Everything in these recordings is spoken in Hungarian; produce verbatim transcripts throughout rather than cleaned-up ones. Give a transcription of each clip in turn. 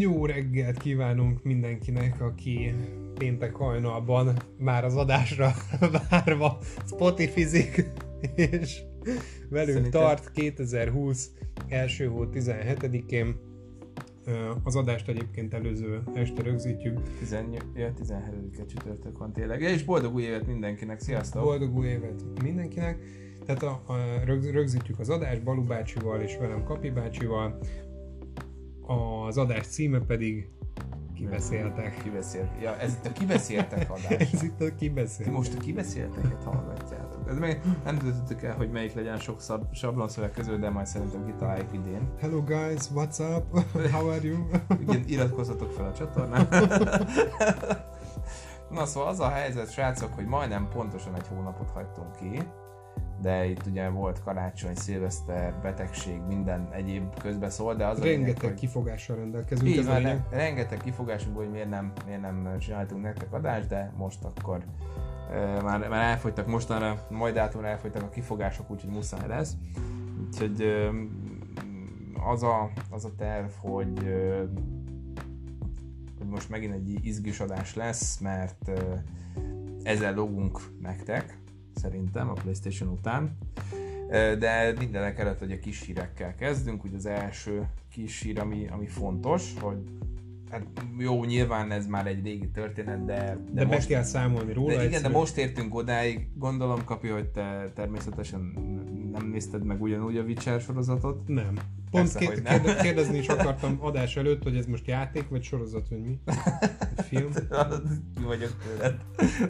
Jó reggelt kívánunk mindenkinek, aki péntek hajnalban már az adásra várva spotifizik, és velünk Szerintem. tart kétezer-húsz első hó tizenhetedikén. Az adást egyébként előző este rögzítjük. tizenhetedike csütörtök van tényleg. És boldog új évet mindenkinek, sziasztok! Boldog új évet mindenkinek. Tehát a, a, rögzítjük az adást Balú bácsival és velem Kapi bácsival. Az adás címe pedig Kibeszéltek. Kibeszéltek. Ja, ez itt a Kibeszéltek adás. Ez itt a Kibeszéltek. Most a Kibeszélteket hallgatjátok. Ez még nem tudtuk el, hogy melyik legyen sok szab- sablonszöveg közül, de majd szerintem kitaláljuk idén. Hello guys, what's up? How are you? Igen, iratkozzatok fel a csatornára. Na szóval az a helyzet, srácok, hogy majdnem pontosan egy hónapot hagytunk ki. De itt ugye volt karácsony, szilveszter, betegség, minden egyéb közbeszól, de az rengeteg lényeg, hogy... kifogással rendelkezünk. Így van, re- rengeteg kifogásunk, hogy miért nem, miért nem csináltunk nektek adást, de most akkor uh, már, már elfogytak mostanra, majd által elfogytak a kifogások, úgyhogy muszáj lesz. Úgyhogy uh, az, a, az a terv, hogy, uh, hogy most megint egy izgis adás lesz, mert uh, ezzel logunk nektek. Szerintem a PlayStation után, de mindenek előtt, hogy a kis hírekkel kezdünk, ugye az első kis hír, ami, ami fontos, hogy hát jó, nyilván ez már egy régi történet, de... De, de most, meg kell számolni róla. De igen, de most értünk odáig, gondolom Kapi, hogy te természetesen nem nézted meg ugyanúgy a Witcher sorozatot. Nem. Pont Persze, két, nem. kérdezni is akartam adás előtt, hogy ez most játék, vagy sorozat, vagy mi? Egy film? Ki vagyok tőled.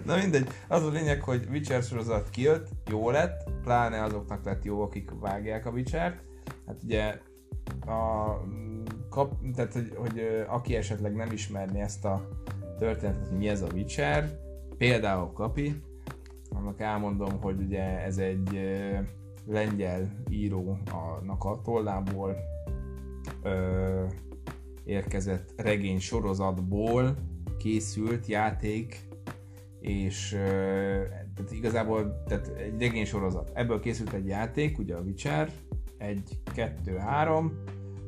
Na mindegy, az a lényeg, hogy Witcher sorozat kijött, jó lett, pláne azoknak lett jó, akik vágják a Witchert. Hát ugye, a, kap, tehát, hogy, hogy aki esetleg nem ismerni ezt a történetet, hogy mi ez a Witcher, például Kapi, annak elmondom, hogy ugye ez egy... lengyel írónak a tollából ö, érkezett regény sorozatból készült játék, és ö, tehát igazából tehát egy regény sorozat. Ebből készült egy játék, ugye a Witcher egy, kettő, három,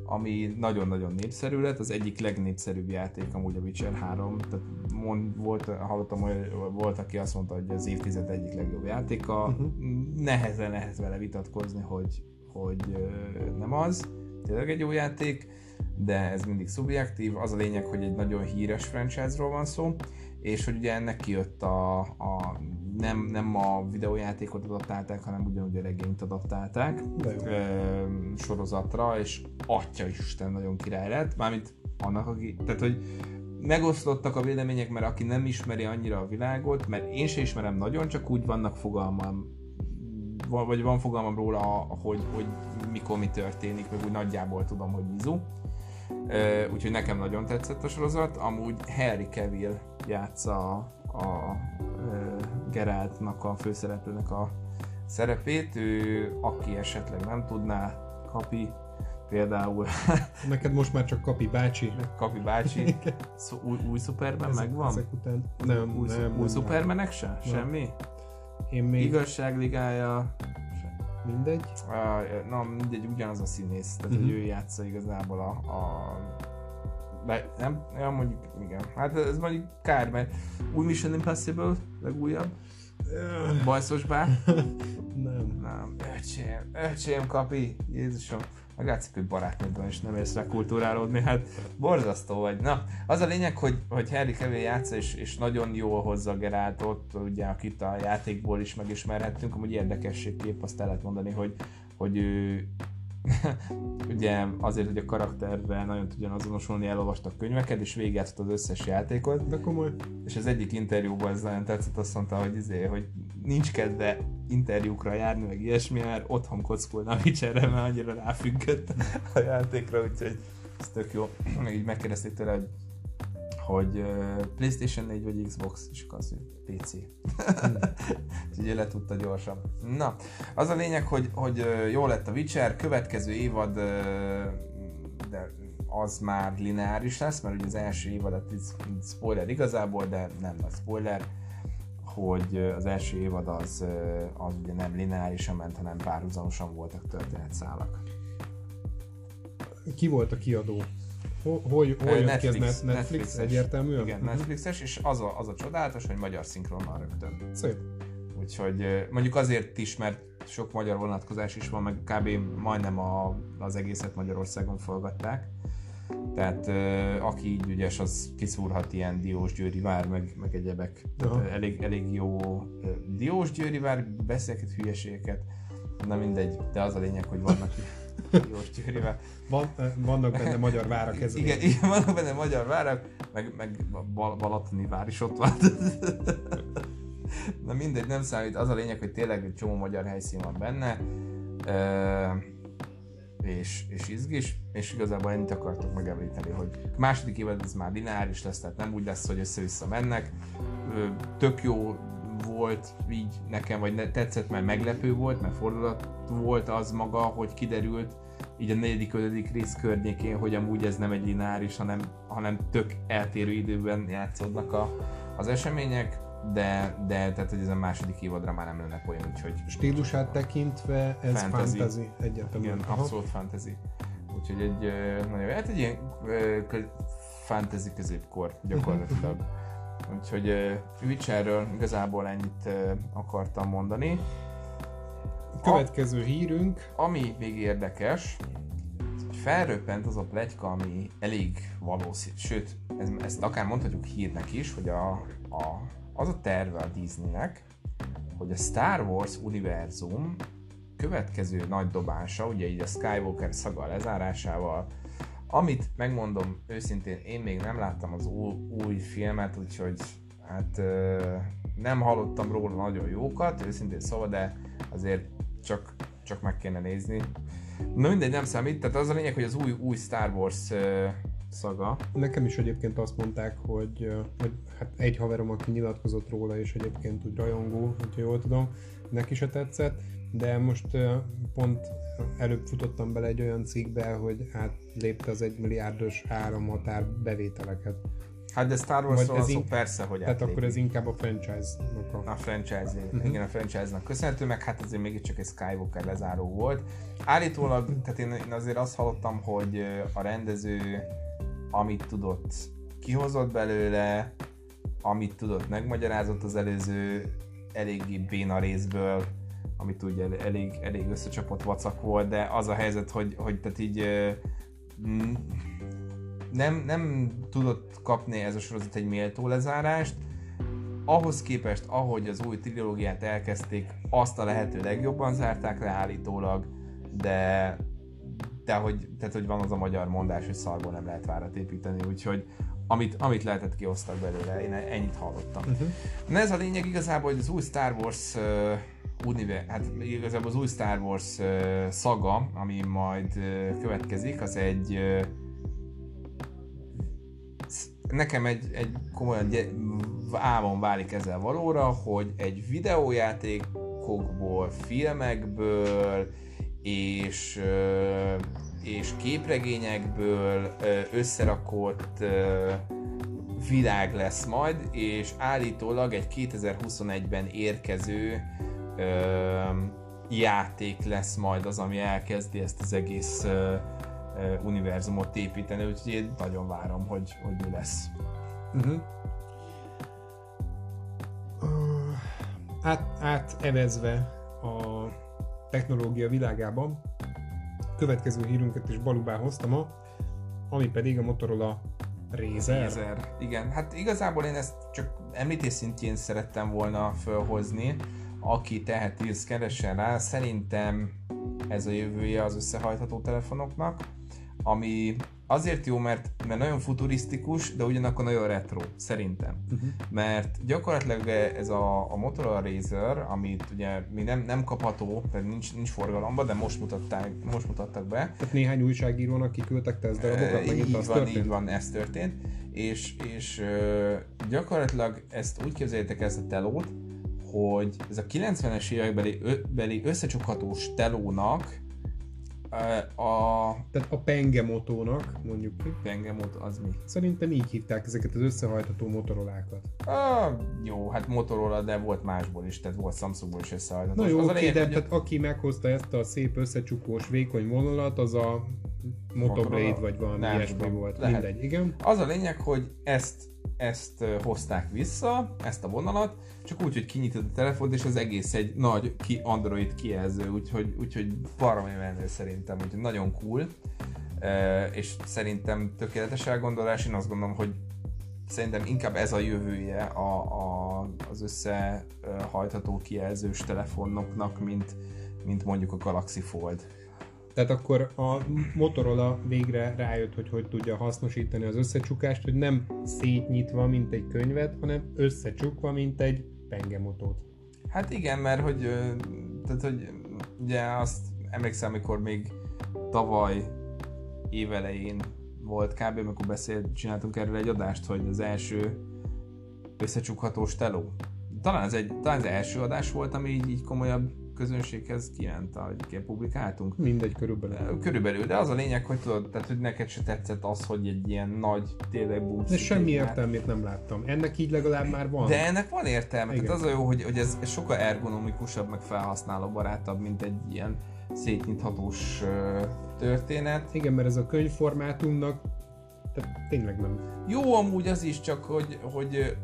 ami nagyon-nagyon népszerű lett, az egyik legnépszerűbb játék amúgy a Witcher három, tehát mond, volt, hallottam, hogy volt, aki azt mondta, hogy az évtized egyik legjobb játéka, uh-huh. nehezen lehet vele vitatkozni, hogy, hogy nem az, tényleg egy jó játék, de ez mindig szubjektív, az a lényeg, hogy egy nagyon híres franchise-ról van szó, és hogy ugye ennek kijött a, a nem, nem a videójátékot adaptálták, hanem ugyanúgy a regényt adaptálták ö, sorozatra, és atyaisten nagyon király lett, mármint annak, aki, tehát hogy megoszlottak a vélemények, mert aki nem ismeri annyira a világot, mert én se ismerem nagyon, csak úgy vannak fogalmam, vagy van fogalmam róla, hogy, hogy mikor mi történik, meg úgy nagyjából tudom, hogy mizu. Uh, úgyhogy nekem nagyon tetszett a sorozat, amúgy Henry Cavill játsza a, a uh, Geraltnak, a főszereplőnek a szerepét, ő, aki esetleg nem tudná, Kapi például... Neked most már csak Kapi bácsi. Kapi bácsi. Szó, új, új Superman ezek, megvan? Ezek után nem, új, nem, új nem, Supermanek nem. se? Semmi? Én még... Igazságligája... Mindegy? Uh, na, mindegy, ugyanaz a színész, tehát uh-huh. ő játsza igazából a... a... De, nem? Ja, mondjuk, igen. Hát ez mondjuk kár, mert új Mission Impossible, legújabb. Uh. Bajszos bár. nem. Nem, öcsém, öcsém Kapi, Jézusom. Meg látszik, hogy barátnőben is nem érsz rá kulturálódni, hát borzasztó vagy. Na, az a lényeg, hogy, hogy Henry Cavill játsza, és, és nagyon jól hozza Geraltot, ugye akit a játékból is megismerhettünk, amúgy érdekességképp azt el lehet mondani, hogy, hogy ő ugye azért, hogy a karakterben nagyon tudjon azonosulni, elolvastak könyveket, és végigjátszott az összes játékot. De komoly. És az egyik interjúban ez nagyon tetszett, azt mondta, hogy, izé, hogy nincs kedve interjúkra járni, meg ilyesmi, mert otthon kockulna a Witcherre, mert annyira ráfüggött a játékra, úgyhogy ez tök jó. Meg így megkérdezték tőle, hogy, hogy PlayStation négy vagy Xbox, és az pé cé. Úgyhogy ő le tudta gyorsan. Na, az a lényeg, hogy, hogy jó lett a Witcher, következő évad de az már lineáris lesz, mert ugye az első évad, spoiler igazából, de nem a spoiler, hogy az első évad az, az ugye nem lineárisan ment, hanem párhuzamosan voltak történetszálak. Ki volt a kiadó? Hol, hol, hol jött Netflix, ki Netflix, Netflix egyértelműen? Igen, uh-huh. Netflixes, és az a, az a csodálatos, hogy magyar szinkron már rögtön. Szép. Úgyhogy mondjuk azért is, mert sok magyar vonatkozás is van, meg kb. Majdnem a, az egészet Magyarországon forgatták. Tehát aki így ügyes, az kiszúrhat ilyen Diósgyőri vár, meg, meg egyebek. Tehát elég, elég jó Diósgyőri vár, beszélget hülyeségeket, na mindegy, de az a lényeg, hogy vannak Diósgyőri vár. Van, vannak benne magyar várak ez. Igen, igen, vannak benne magyar várak, meg, meg Bal- Balatoni vár is ott van. Na mindegy, nem számít, az a lényeg, hogy tényleg egy csomó magyar helyszín van benne. E- És, és izgis, és igazából ennyit akartok megemlíteni, hogy második évad ez már lineáris lesz, tehát nem úgy lesz, hogy össze-vissza mennek. Tök jó volt így nekem, vagy ne, tetszett, mert meglepő volt, mert fordulat volt az maga, hogy kiderült így a negyedik, ötödik rész környékén, hogy amúgy ez nem egy lineáris, hanem, hanem tök eltérő időben játszódnak a, az események. De, de tehát ez a második évadra már nem lenne olyan, úgyhogy... Stílusát úgy, tekintve ez fantasy, fantasy egyetemben. Igen, aha. Abszolút fantasy. Úgyhogy egy nagyon hát egy ilyen köz, fantasy középkor gyakorlatilag. Úgyhogy Witcherről igazából ennyit akartam mondani. Következő a, hírünk. Ami még érdekes, felröppent az a pletyka, ami elég valószínű, sőt, ez, ezt akár mondhatjuk hírnek is, hogy a, a az a terve a Disneynek, hogy a Star Wars univerzum következő nagy dobása, ugye így a Skywalker szaga lezárásával, amit megmondom őszintén, én még nem láttam az új, új filmet, úgyhogy hát nem hallottam róla nagyon jókat, őszintén szóval, de azért csak, csak meg kéne nézni. Na mindegy, nem számít, tehát az a lényeg, hogy az új, új Star Wars szaga. Nekem is egyébként azt mondták, hogy, hogy hát egy haverom, aki nyilatkozott róla, és egyébként úgy rajongó, hogyha jól tudom, neki se tetszett, de most pont előbb futottam bele egy olyan cikkbe, hogy átlépte az egymilliárdos áramhatár bevételeket. Hát de Star Warsról az szó persze, hogy átlépte. Tehát akkor ez inkább a franchise-nak a... A franchise, uh-huh. Igen, a franchise-nak köszönhető, meg hát azért mégiscsak egy Skywalker lezáró volt. Állítólag, tehát én azért azt hallottam, hogy a rendező amit tudott, kihozott belőle, amit tudott, megmagyarázott az előző eléggé béna részből, amit ugye elég, elég összecsapott vacak volt, de az a helyzet, hogy, hogy tehát így nem, nem tudott kapni ez a sorozat egy méltó lezárást, ahhoz képest, ahogy az új trilógiát elkezdték, azt a lehető legjobban zárták le állítólag, de De hogy, tehát, hogy van az a magyar mondás, hogy szarból nem lehet várat építeni, úgyhogy amit, amit lehetett kiosztak belőle, én ennyit hallottam. Uh-huh. Na ez a lényeg igazából, hogy az új Star Wars uh, univer, hát igazából az új Star Wars uh, szaga, ami majd uh, következik, az egy uh, nekem egy, egy komolyan gy- álmon válik ezzel valóra, hogy egy videójátékokból, filmekből, és, és képregényekből összerakott világ lesz majd, és állítólag egy kétezer-huszonegyben érkező játék lesz majd az, ami elkezdi ezt az egész univerzumot építeni, úgyhogy én nagyon várom, hogy, hogy mi lesz. Uh-huh. Uh, át, átevezve a technológia világában. Következő hírünket is balubá hoztam a, ami pedig a Motorola Razr. Razr. Igen, hát igazából én ezt csak említés szintjén szerettem volna fölhozni. Aki teheti, az keressen rá. Szerintem ez a jövője az összehajtható telefonoknak, ami azért jó, mert, mert nagyon futurisztikus, de ugyanakkor nagyon retro, szerintem. Uh-huh. Mert gyakorlatilag ez a, a Motorola Razr, amit ugye mi nem, nem kapható, tehát nincs, nincs forgalomban, de most mutatták, most mutattak be. Tehát néhány újságírónak kiküldtek teszt darabokat, megint így az van, történt? Így van, ez történt. És, és gyakorlatilag ezt úgy képzeljétek ezt a telót, hogy ez a kilencvenes évekbeli összecsukhatós telónak A... Tehát a pengemotónak, mondjuk ki. Pengemotó, az mi? Szerintem így hívták ezeket az összehajtható Motorolákat. Ah, jó, hát Motorola, de volt másból is, tehát volt Samsungból is összehajtható. Na jó, oké, okay, de hogy... tehát aki meghozta ezt a szép összecsukós vékony vonalat, az a Motoblade vagy valami ilyesmi volt. Lehet. Mindegy, igen. Az a lényeg, hogy ezt, ezt hozták vissza, ezt a vonalat, csak úgy, hogy kinyitod a telefont, és az egész egy nagy ki Android kijelző, úgyhogy, úgyhogy baromi menő szerintem, úgyhogy nagyon cool. És szerintem tökéletes elgondolás, én azt gondolom, hogy szerintem inkább ez a jövője a, a, az összehajtható kijelzős telefonoknak, mint, mint mondjuk a Galaxy Fold. Tehát akkor a Motorola végre rájött, hogy hogy tudja hasznosítani az összecsukást, hogy nem szétnyitva, mint egy könyvet, hanem összecsukva, mint egy pengemotót. Hát igen, mert hogy, tehát, hogy ugye azt emlékszem, amikor még tavaly évelején volt kb, amikor beszélt, csináltunk erről egy adást, hogy az első összecsukhatós teló. Talán ez, egy, talán ez első adás volt, ami így, így komolyabb közönséghez kívánt, ahogy publikáltunk. Mindegy, körülbelül. Körülbelül, de az a lényeg, hogy tudod, tehát, hogy neked se tetszett az, hogy egy ilyen nagy, tényleg búcsú. De semmi értelmét nem láttam. Ennek így legalább már van. De ennek van értelme. Tehát az a jó, hogy, hogy ez, ez sokkal ergonomikusabb, meg felhasználóbarátabb, mint egy ilyen szétnyithatós történet. Igen, mert ez a könyvformátumnak tehát tényleg nem. Jó, amúgy az is, csak hogy, hogy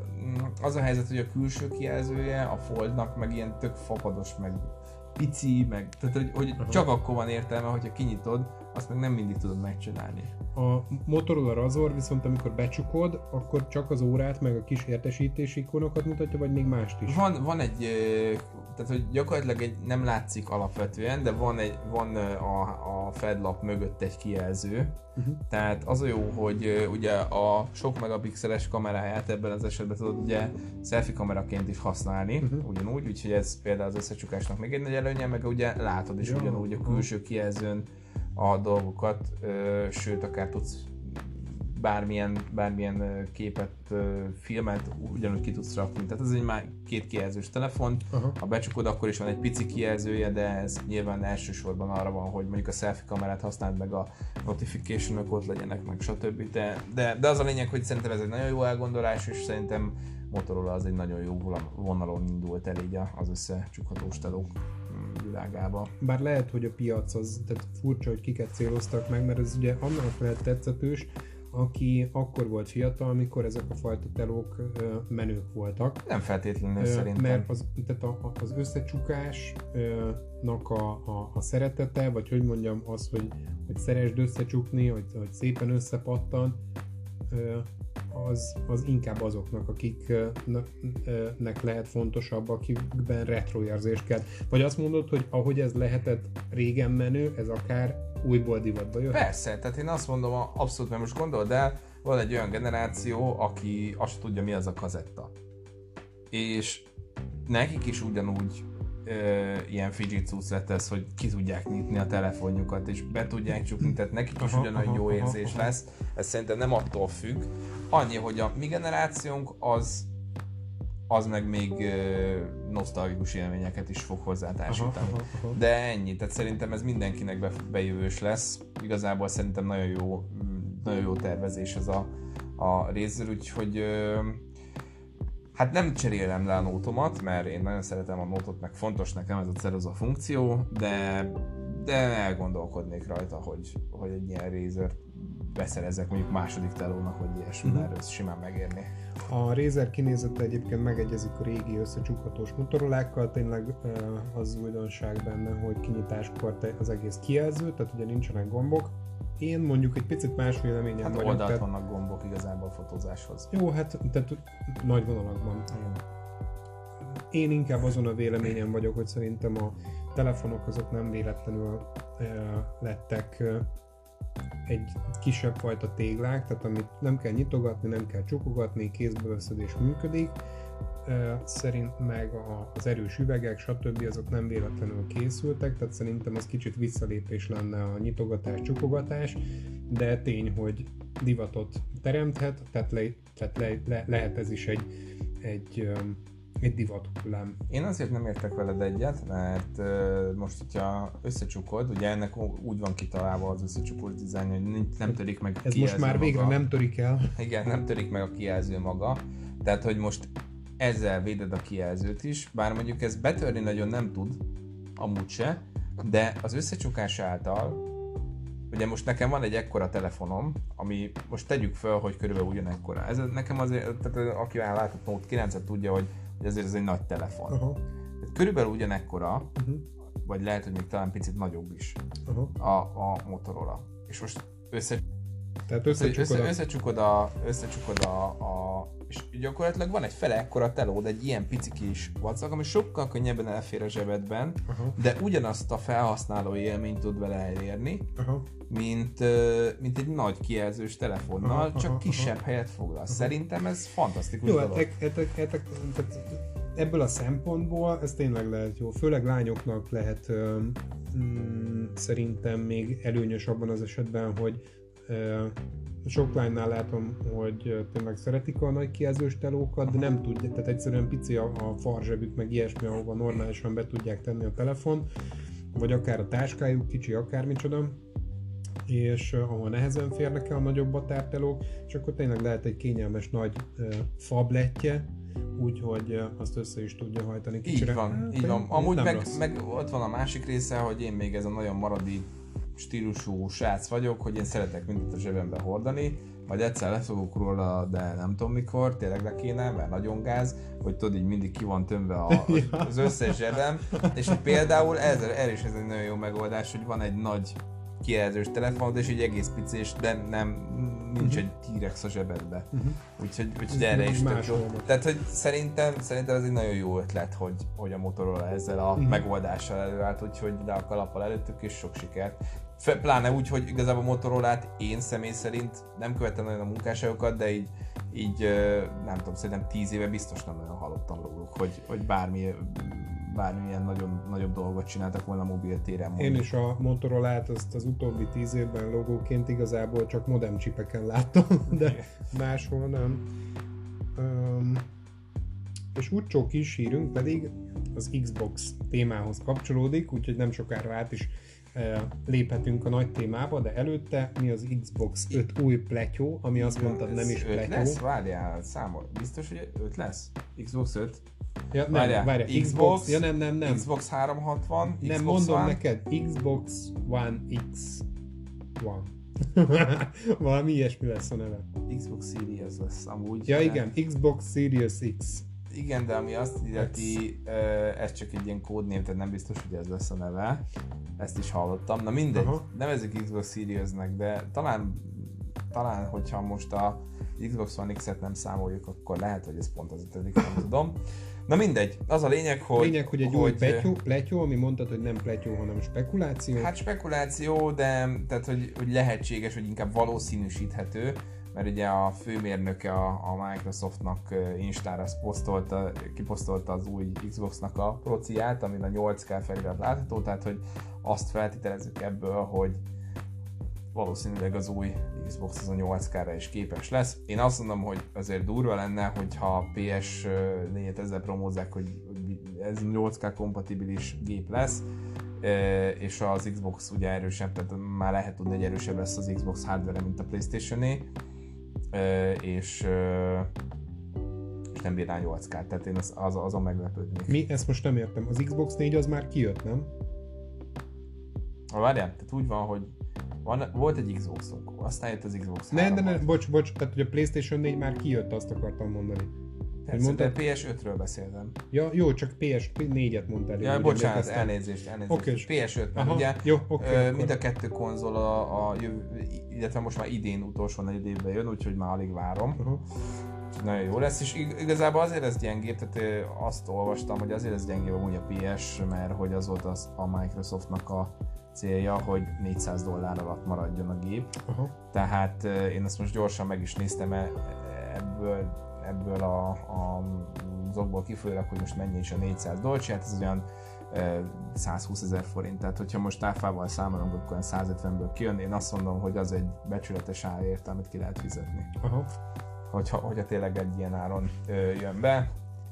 az a helyzet, hogy a külső kijelzője a Foldnak meg ilyen tök fapados, meg pici, meg tehát hogy, hogy csak akkor van értelme, hogyha kinyitod, azt meg nem mindig tudod megcsinálni. A Motorola Razr viszont amikor becsukod, akkor csak az órát meg a kis értesítési ikonokat mutatja, vagy még mást is? Van, van egy, tehát hogy gyakorlatilag egy, nem látszik alapvetően, de van, egy, van a, a fedlap mögött egy kijelző. Uh-huh. Tehát az a jó, hogy ugye a sok megapixeles kameráját ebben az esetben tudod ugye selfie kameraként is használni, uh-huh. ugyanúgy, úgyhogy ez például az összecsukásnak még egy nagy előnye, meg ugye látod is ja. ugyanúgy a külső kijelzőn a dolgokat, sőt, akár tudsz bármilyen, bármilyen képet, filmet ugyanúgy ki tudsz rakni. Tehát ez egy már két kijelzős telefon, aha. ha becsukod, akkor is van egy pici kijelzője, de ez nyilván elsősorban arra van, hogy mondjuk a selfie kamerát használd meg, a notification-ök ott legyenek, meg stb. De, de, de az a lényeg, hogy szerintem ez egy nagyon jó elgondolás, és szerintem Motorola az egy nagyon jó vonalon indult el így az összecsukhatós telók világába. Bár lehet, hogy a piac az, tehát furcsa, hogy kiket céloztak meg, mert ez ugye annak lehet tetszetős, aki akkor volt fiatal, amikor ezek a fajta telók menők voltak. Nem feltétlenül szerintem. Mert az, tehát a, az összecsukásnak a, a, a szeretete, vagy hogy mondjam, az, hogy, hogy szeresd összecsukni, hogy, hogy szépen összepattan, az, az inkább azoknak, akiknek lehet fontosabb, akikben retroérzést kell. Vagy azt mondod, hogy ahogy ez lehetett régen menő, ez akár újból divatba jöhet? Persze, tehát én azt mondom, abszolút, mert most gondold el, van egy olyan generáció, aki azt tudja, mi az a kazetta. És nekik is ugyanúgy ö, ilyen fidget cucc lett ez, hogy ki tudják nyitni a telefonjukat, és be tudják csukni, tehát nekik is ugyanolyan jó érzés lesz. Ez szerintem nem attól függ. Annyi, hogy a mi generációnk az, az meg még nosztalgikus élményeket is fog hozzátársítani. Aha, aha, aha. De ennyi, tehát szerintem ez mindenkinek be, bejövős lesz. Igazából szerintem nagyon jó, nagyon jó tervezés ez a, a részről, úgyhogy hát nem cserélem le a nótomat, mert én nagyon szeretem a nótot, meg fontos nekem ez a célozó funkció, de, de elgondolkodnék rajta, hogy, hogy egy ilyen Razr beszerezzek mondjuk második telónak, hogy ilyesmi, mm-hmm. erről simán megérni. A Razr kinézete egyébként megegyezik a régi összecsukhatós Motorolákkal, tényleg az újdonság benne, hogy kinyitáskor az egész kijelző, tehát ugye nincsenek gombok. Én mondjuk egy picit más véleményem hát vagyok. Hát oldalt tehát... vannak gombok igazából a fotózáshoz. Jó, hát tehát nagy vonalakban. Én inkább azon a véleményem vagyok, hogy szerintem a telefonok azok nem véletlenül lettek egy kisebb fajta téglák, tehát amit nem kell nyitogatni, nem kell csukogatni, kézbe veszed és működik. Szerint meg az erős üvegek, stb. Azok nem véletlenül készültek, tehát szerintem az kicsit visszalépés lenne a nyitogatás, csukogatás, de tény, hogy divatot teremthet, tehát, le, tehát le, le, lehet ez is egy, egy, egy divat hullám. Én azért nem értek veled egyet, mert most, hogyha összecsukod, ugye ennek úgy van kitalálva az összecsukós dizájn, hogy nem törik meg a kijelző. Ez most már végre maga. Nem törik el. Igen, nem törik meg a kijelző maga, tehát hogy most ezzel véded a kijelzőt is, bár mondjuk ez betörni nagyon nem tud, amúgy se, de az összecsukás által Ugye most nekem van egy ekkora telefonom, ami most tegyük fel, hogy körülbelül ugyanekkora. Ez nekem azért, tehát aki már látott Note kilencet tudja, hogy ezért ez egy nagy telefon. Uh-huh. Körülbelül ugyanekkora, uh-huh. vagy lehet, hogy még talán picit nagyobb is uh-huh. a, a Motorola. És most össze... Tehát összecsukod, össze, összecsukod, a, összecsukod a, a... És gyakorlatilag van egy fele ekkora telód, egy ilyen pici kis vacak, ami sokkal könnyebben elfér a zsebedben, uh-huh. de ugyanazt a felhasználó élményt tud vele elérni, uh-huh. mint, mint egy nagy kijelzős telefonnal, uh-huh. csak kisebb uh-huh. helyet foglal. Uh-huh. Szerintem ez fantasztikus jó, dolog. Ebből a szempontból ez tényleg lehet jó, főleg lányoknak lehet mm, szerintem még előnyös abban az esetben, hogy sok lánynál látom, hogy tényleg szeretik a nagy kijelzős telókat, de nem tudják, tehát egyszerűen pici a, a farzsebük, meg ilyesmi, ahova normálisan be tudják tenni a telefon, vagy akár a táskájuk kicsi, akármicsoda, és ahol nehezen férnek el a nagyobb a tártelók, és akkor tényleg lehet egy kényelmes nagy fabletje, úgyhogy azt össze is tudja hajtani kicsire. Így van, hát, így van. Amúgy meg, meg ott van a másik része, hogy én még ez a nagyon maradi stílusú srác vagyok, hogy én szeretek mindent a zsebembe hordani, majd egyszer leszokok róla, de nem tudom mikor, tényleg le kéne, mert nagyon gáz, hogy tudod, így mindig ki van tömve a, az összes zsebem, és például ez, erre is ez egy nagyon jó megoldás, hogy van egy nagy kijelzős telefonod, és így egész picés, de nem, nincs uh-huh. egy T-rex a zsebedbe. Uh-huh. Úgyhogy, úgyhogy erre is tök jó. Tehát, hogy szerintem, szerintem ez egy nagyon jó ötlet, hogy, hogy a Motorola ezzel a uh-huh. megoldással előállt, úgyhogy ide a kalappal előttük, és sok sikert. Pláne úgy, hogy igazából a Motorolát én személy szerint nem követem nagyon a munkásságokat, de így, így nem tudom, szerintem tíz éve biztos nem nagyon hallottam róluk, hogy, hogy bármi, bármilyen nagyon, nagyobb dolgot csináltak volna a mobiltéren. Én is a Motorolát azt az utóbbi tíz évben logóként igazából csak modem csipeken láttam, de máshol nem. Um, és utcsó kis hírünk pedig az Xbox témához kapcsolódik, úgyhogy nem sokára át is léphetünk a nagy témába, de előtte mi az Xbox öt új pletyó, ami azt mondtad nem is pletyó. Lesz? Várjál, számol. Biztos, hogy öt lesz? Xbox öt? Ja, nem, várjál. várjál. Xbox, Xbox, ja nem, nem, nem. Xbox háromszázhatvan, Xbox nem, mondom One. Neked, Xbox One X. One. Valami ilyesmi lesz a neve. Xbox Series lesz amúgy. Ja igen, nem? Xbox Series X. Igen, de ami azt illeti, ez csak egy ilyen kódnév, tehát nem biztos, hogy ez lesz a neve. Ezt is hallottam. Na mindegy, uh-huh. nevezzük Xbox Seriesnek, de talán, talán, hogyha most a Xbox One X-et nem számoljuk, akkor lehet, hogy ez pont az ötödik, nem tudom. Na mindegy, az a lényeg, hogy... Lényeg, hogy egy hogy, új pletyó, pletyó, ami mondtad, hogy nem pletyó, hanem spekuláció. Hát spekuláció, de tehát, hogy, hogy lehetséges, hogy inkább valószínűsíthető, mert ugye a főmérnöke a, a Microsoftnak Instára posztolta, kiposztolta az új Xboxnak a prociát, amin a nyolc ká felirat látható, tehát hogy azt feltételezzük ebből, hogy valószínűleg az új Xbox az a nyolc ká-ra is képes lesz. Én azt mondom, hogy azért durva lenne, hogyha P S négyet ezzel promózzák, hogy ez nyolc ká kompatibilis gép lesz, és az Xbox ugye erősebb, tehát már lehet tudni, hogy erősebb lesz az Xbox hardware-e, mint a PlayStation-é. Uh, és, uh, és nem bírná nyolc ká-t, tehát én az, az, azon meglepődnék. Mi? Ezt most nem értem. Az Xbox négy az már kijött, nem? Ha várjál, tehát úgy van, hogy van, volt egy Xboxunk, aztán jött az Xbox ne, de ne, bocs, bocs, tehát hogy a PlayStation négy már kijött, azt akartam mondani. Tehát mondtad... P S ötről beszéltem. Ja, jó, csak P S négyet mondtál. Ja, bocsánat, elnézést, elnézést. elnézést. Okay, P S öt, mert aha, ugye jó, okay, mind a kettő konzol a, a jövő, illetve most már idén utolsó negyed évben jön, úgyhogy már alig várom. Uh-huh. Nagyon jó lesz, és igazából azért ez gyengébb, tehát azt olvastam, hogy azért ez gyengébb amúgy a P S, mert hogy az volt az a Microsoftnak a célja, hogy négyszáz dollár alatt maradjon a gép. Uh-huh. Tehát én ezt most gyorsan meg is néztem ebből, ebből a, a, az okból kifolyólag, hogy most mennyi is a négyszáz dolcsi, hát ez olyan e, száz húszezer forint, tehát hogyha most áfával számolunk, akkor olyan száz ötvenből kijön, én azt mondom, hogy az egy becsületes árért, amit ki lehet fizetni. Aha. Hogyha, hogyha tényleg egy ilyen áron ö, jön be,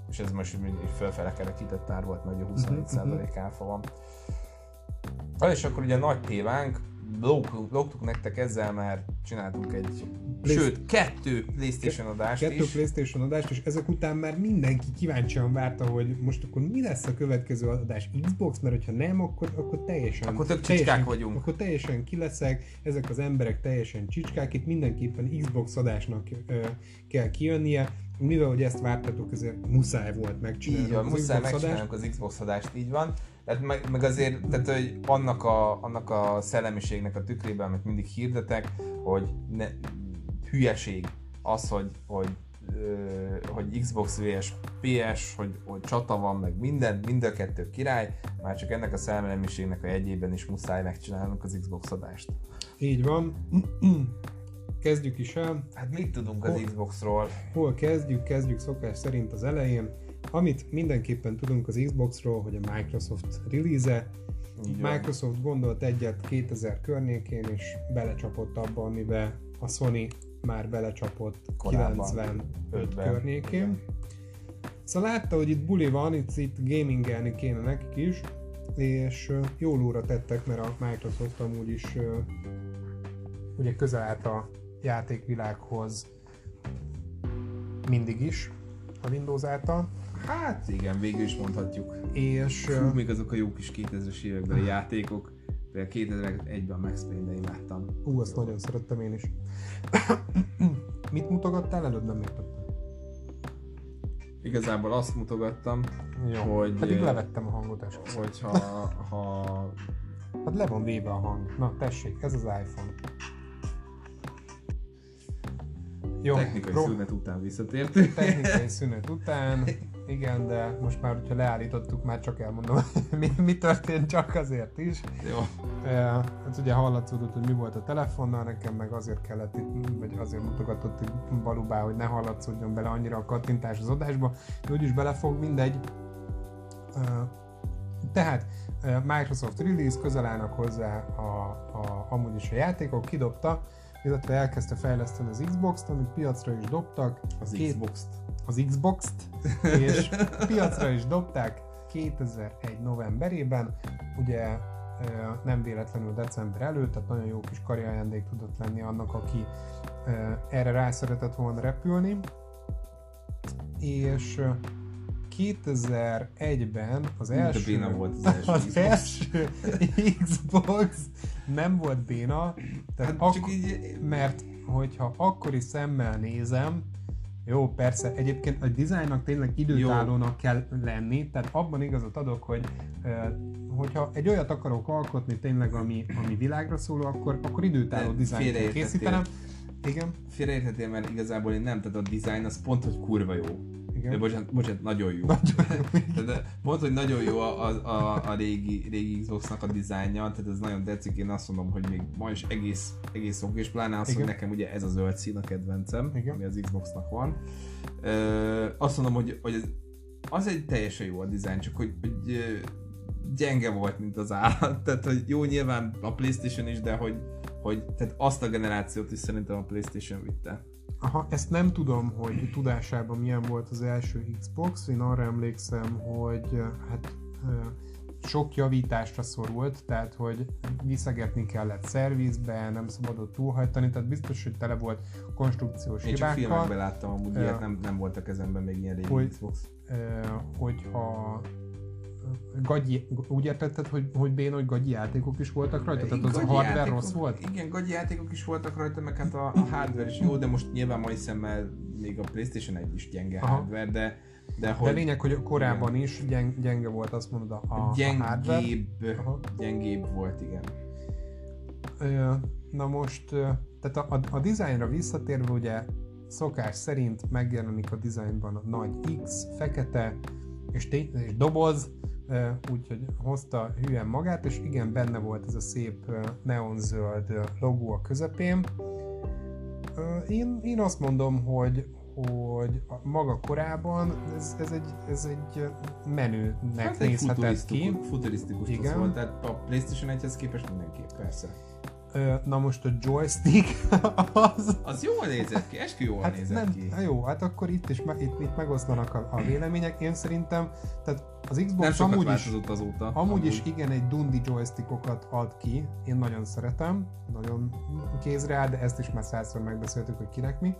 és ez most így fölfele kerekített ár volt, mert ugye huszonöt százalék áfa van. És akkor ugye a nagy tévánk, lógtuk nektek ezzel, mert csináltunk egy Sőt, kettő PlayStation adást kettő is. Kettő PlayStation adást, és ezek után már mindenki kíváncsian várta, hogy most akkor mi lesz a következő adás, Xbox, mert hogyha nem, akkor, akkor teljesen... Akkor tök teljesen, csicskák vagyunk. Akkor teljesen kileszek, ezek az emberek teljesen csicskák, itt mindenképpen Xbox adásnak ö, kell kijönnie. Mivel, hogy ezt vártatok, ezért muszáj volt megcsinálni. Így van, muszáj megcsinálnunk az Xbox adást, így van. Tehát meg, meg azért, tehát, hogy annak a, annak a szellemiségnek a tükrében, amit mindig hirdetek, hogy ne, hülyeség az, hogy, hogy, hogy Xbox versus pé es, hogy, hogy csata van, meg minden, mind a kettő király, már csak ennek a szellemiségnek a jegyében is muszáj megcsinálnunk az Xbox adást. Így van. Kezdjük is el. Hát mit tudunk az Xboxról? Hol kezdjük? Kezdjük szokás szerint az elején. Amit mindenképpen tudunk az Xboxról, hogy a Microsoft release-e. Microsoft gondolt egyet kétezer környékén, és belecsapott abba, amiben a Sony már belecsapott kilencvenöt környékén. Igen. Szóval látta, hogy itt buli van, itt, itt gamingelni kéne nekik is, és jól úrra tettek, mert a Microsoft amúgy is ugye közel állt a játékvilághoz mindig is, a Windows által. Hát igen, végül is mondhatjuk. És... Hú, még azok a jó kis kétezres években a játékok. Például kétezer-egyben Max Payne-re imádtam. Ú, azt jó. Nagyon szerettem én is. Mit mutogattál előbb? Nem értettem. Igazából azt mutogattam, jó. Hogy... Pedig levettem a hangot esetben. Hogyha... ha... Hát le van véve a hang. Na, tessék, ez az iPhone. Jó, technikai Pro... szünet után visszatértünk. Technikai szünet után, igen, de most már, hogyha leállítottuk, már csak elmondom, mi, mi történt, csak azért is. Jó. E, hát ugye hallatszódott, hogy mi volt a telefonnal, nekem meg azért kellett, vagy azért mutogatott balubá, hogy ne hallatszódjon bele annyira a kattintás az adásba, de úgyis belefog, mindegy. E, tehát Microsoft release, közel állnak hozzá a, a, amúgy is a játékok, kidobta, illetve elkezdte fejleszteni az Xbox-t, amit piacra is dobtak. Az két... Xbox-t. Az Xbox-t, és piacra is dobták kétezer-egy novemberében, ugye nem véletlenül december előtt, tehát nagyon jó kis karrierajándék tudott lenni annak, aki erre rá szeretett volna repülni. És kétezer-egyben az első, béna volt az, első, az Xbox. első Xbox nem volt béna, tehát hát ak- így... mert hogyha akkori szemmel nézem, jó, persze, egyébként a dizájnnak tényleg időtállónak kell lenni, tehát abban igazat adok, hogy hogyha egy olyat akarok alkotni tényleg, ami, ami világra szóló, akkor, akkor időtálló dizájnt készítenem. Igen. Félreérthetél, mert igazából én nem, tehát a dizájn az pont, hogy kurva jó. De bocsánat, bocsánat, nagyon jó. Pont, hogy nagyon jó a, a, a régi, régi Xbox-nak a dizájnja, tehát ez nagyon tetszik, én azt mondom, hogy még ma is egész, egész ok, és pláne azt, hogy nekem ugye ez a zöld szín a kedvencem, igen, ami az Xbox-nak van. Ö, azt mondom, hogy, hogy ez, az egy teljesen jó a dizájn, csak hogy, hogy gyenge volt, mint az állat. Tehát, hogy jó, nyilván a PlayStation is, de hogy, hogy tehát azt a generációt is szerintem a PlayStation vitte. Aha, ezt nem tudom, hogy tudásában milyen volt az első Xbox, én arra emlékszem, hogy hát sok javításra szorult, tehát hogy visszagetni kellett szervizbe, nem szabadott túlhajtani, tehát biztos, hogy tele volt konstrukciós én hibákkal. Én csak filmekben láttam amúgy ilyet, nem, nem volt a kezemben még ilyen régi hogy, Xbox. Hogyha... Gagyi, úgy értetted, hogy, hogy béna, hogy gagyi játékok is voltak rajta? Tehát az a hardware rossz volt? Igen, gagyi játékok is voltak rajta, meg hát a, a hardware is jó, de most nyilván mai szemmel még a PlayStation egy is gyenge aha. hardware, de de, hogy, de lényeg, hogy korábban igen, is gyeng, gyenge volt, azt mondod a, a, gyengébb, a hardware. Gyengébb volt, igen. Na most, tehát a, a, a dizájnra visszatérve ugye szokás szerint megjelenik a dizájnban a nagy X, fekete, és, té- és doboz, úgyhogy hozta hülyen magát, és igen, benne volt ez a szép neonzöld logó a közepén. Én, én azt mondom, hogy, hogy maga korában ez, ez, egy, ez egy menőnek hát nézhetett egy ki. Futurisztikus, futurisztikus volt, tehát a PlayStation egyhez képest mindenképp, persze. Na most a joystick az... Az jól nézett ki, eskü jól hát nézett nem, ki. Jó, hát akkor itt is me, itt, itt megoszlanak a, a vélemények. Én szerintem, tehát az Xbox amúgy is, azóta, amúgy, amúgy is igen egy dundi joystickokat ad ki. Én nagyon szeretem, nagyon kézre áll, de ezt is már százszor megbeszéltük, hogy kinek mi.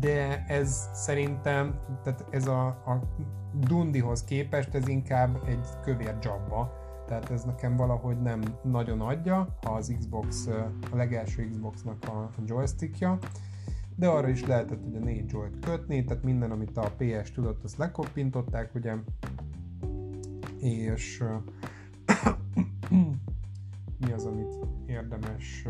De ez szerintem, tehát ez a, a dundihoz képest ez inkább egy kövér dzsabba. Tehát ez nekem valahogy nem nagyon adja, az Xbox, a legelső Xboxnak a joystickja. De arra is lehetett ugye négy joyt kötni, tehát minden, amit a pé es tudott, azt lekoppintották, ugye. És mi az, amit érdemes...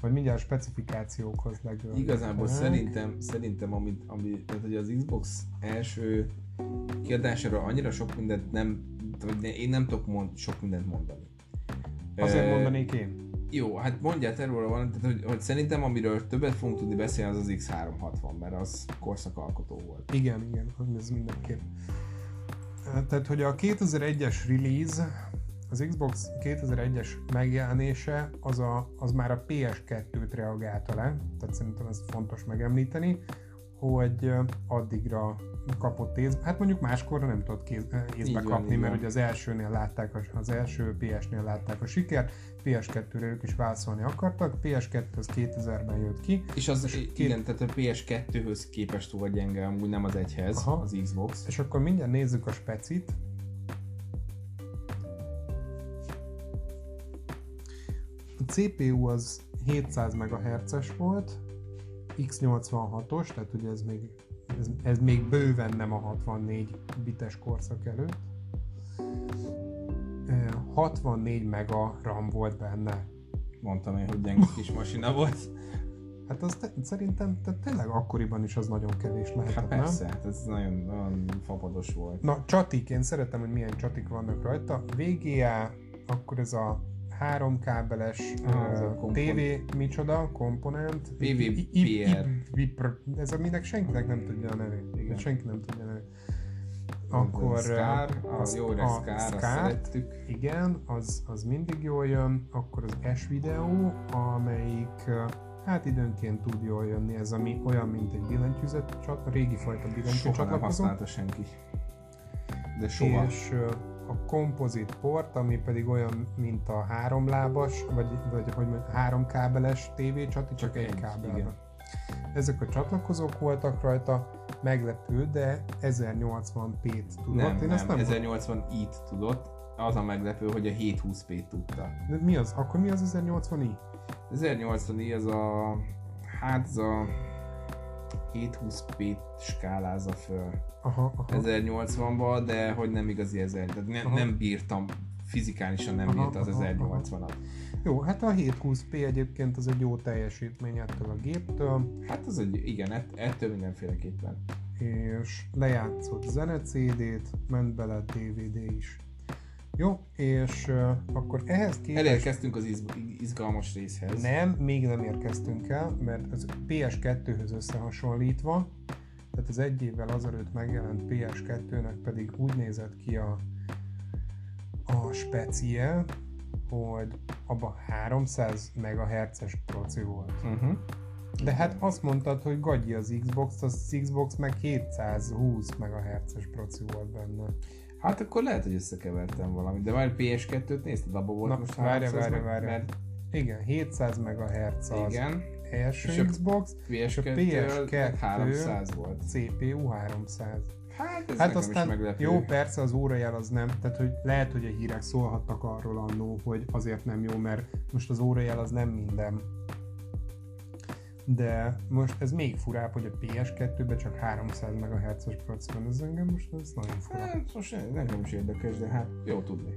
Vagy mindjárt a specifikációkhoz legjobb. Igazából szerintem, szerintem ami, ami, tehát ugye az Xbox első kiadására annyira sok mindent nem, én nem tudok mond, sok mindent mondani. Azért uh, mondanék én. Jó, hát mondjál erről valamit, tehát hogy, hogy szerintem amiről többet fogunk tudni beszélni az az X háromszázhatvan, mert az korszakalkotó volt. Igen, igen, ez mindenképp. Tehát, hogy a kétezer-egyes release, az Xbox kétezer-egyes megjelenése az, a, az már a pé es kettőt reagálta le, tehát szerintem ez fontos megemlíteni, hogy addigra kapott észbe, hát mondjuk máskorra nem tudott kéz, észbe kapni, van, mert ugye az elsőnél látták, a, az első pé esnél látták a sikert, pé es kettőre ők is válaszolni akartak, pé es kettő az kétezerben jött ki. És az, és két... igen, tehát a pé es kettőhöz képest volt gyenge, amúgy nem az egyhez, aha, az Xbox. És akkor mindjárt nézzük a specit. A cé pé u az hétszáz megahertzes volt, iksz nyolcvanhatos, tehát ugye ez még, ez, ez még bőven nem a hatvannégy bites korszak előtt. hatvannégy mega RAM volt benne. Mondtam én, hogy gyenge kis masina volt. Hát az te, szerintem te, tényleg akkoriban is az nagyon kevés lehetett, nem? Persze, hát ez nagyon, nagyon fapados volt. Na, csatik, én szeretem, hogy milyen csatik vannak rajta. vé gé á, akkor ez a három kábeles uh, té vé, micsoda, komponent, pé vé pé er. Ez aminek senkinek nem tudja a nevét. Senki nem tudja a nevét. Akkor a Scar-t, igen, az, az mindig jól jön. Akkor az S-videó, amelyik hát időnként tud jól jönni. Ez ami olyan, mint egy billentyűzet, a régi fajta billentyűzet csatlakozó. Soha nem használta senki. De soha. És, a kompozit port, ami pedig olyan, mint a háromlábas, vagy, vagy hogy mondjam, háromkábeles tévé csati, csak egy kábelben. Ezek a csatlakozók voltak rajta, meglepő, de ezernyolcvan pét tudott. Nem, Én nem, nem ezernyolcvan i-t tudott. Az a meglepő, hogy a hétszázhúsz pét tudta. De mi az? Akkor mi az ezernyolcvan i? ezernyolcvan i az a... hát az a... hétszázhúsz pét skálázza föl, aha, aha. ezernyolcvanba, de hogy nem igazi ezer, tehát ne, nem bírtam, fizikálisan nem bírta az ezernyolcvanat. Jó, hát a hétszázhúsz pé egyébként az egy jó teljesítmény ettől a géptől. Hát az egy, igen, ett, ettől mindenféleképpen. És lejátszott zene cé dét, ment bele a dé vé dé is. Jó, és uh, akkor ehhez képest... Elérkeztünk az iz- izgalmas részhez. Nem, még nem érkeztünk el, mert az pé es kettőhöz összehasonlítva, tehát az egy évvel azelőtt megjelent pé es kettőnek pedig úgy nézett ki a, a specie, hogy abban háromszáz megahertzes proci volt. Uh-huh. De hát azt mondtad, hogy gagyi az Xbox, az Xbox meg hétszázhúsz megahertzes proci volt benne. Hát akkor lehet, hogy összekevertem valamit, de már pé es kettőt nézted, abban volt. Na, most háromszáz. Várja, várja, várja. Mert... Igen, hétszáz megahertz az igen, első Xbox, és a pé es kettő háromszáz volt. cé pé u háromszáz. Hát ez hát aztán is meglepő. Jó, persze az órajel az nem, tehát hogy lehet, hogy a hírek szólhattak arról annó, hogy azért nem jó, mert most az órajel az nem minden. De most ez még furább, hogy a pé es kettőben csak háromszáz megahertzes proc van, ez engem most ez nagyon furább. Hát most nekem is érdekes, de hát jó tudni.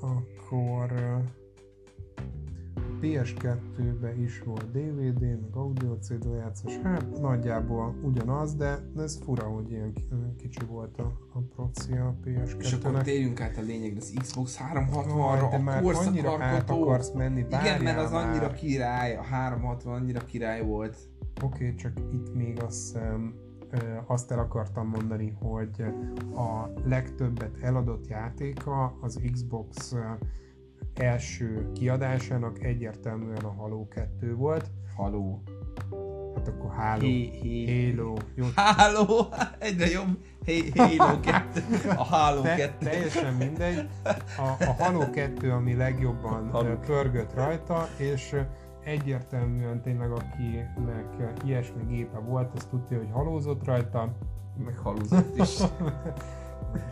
Akkor pé es kettőben is volt dé vé dé, meg audio cé dé lejátszás, hát nagyjából ugyanaz, de ez fura, hogy ilyen kicsi volt a, a proci a pé es kettőnek. És akkor térjünk át a lényegre az Xbox háromszázhatvanra, a már korszakarkotó. Annyira át akarsz menni, igen, mert az annyira már király, a háromszázhatvan annyira király volt. Oké, okay, csak itt még azt, azt el akartam mondani, hogy a legtöbbet eladott játéka az Xbox első kiadásának egyértelműen a Halo kettő volt. Halo. Hát akkor Halo. Halo. Halo. Egyre jobb. Halo kettő. A Halo kettő. Teljesen mindegy. A, a Halo kettő, ami legjobban Halo. pörgött rajta, és egyértelműen tényleg akinek ilyesmi gépe volt, az tudja, hogy halózott rajta. Meg halózott is.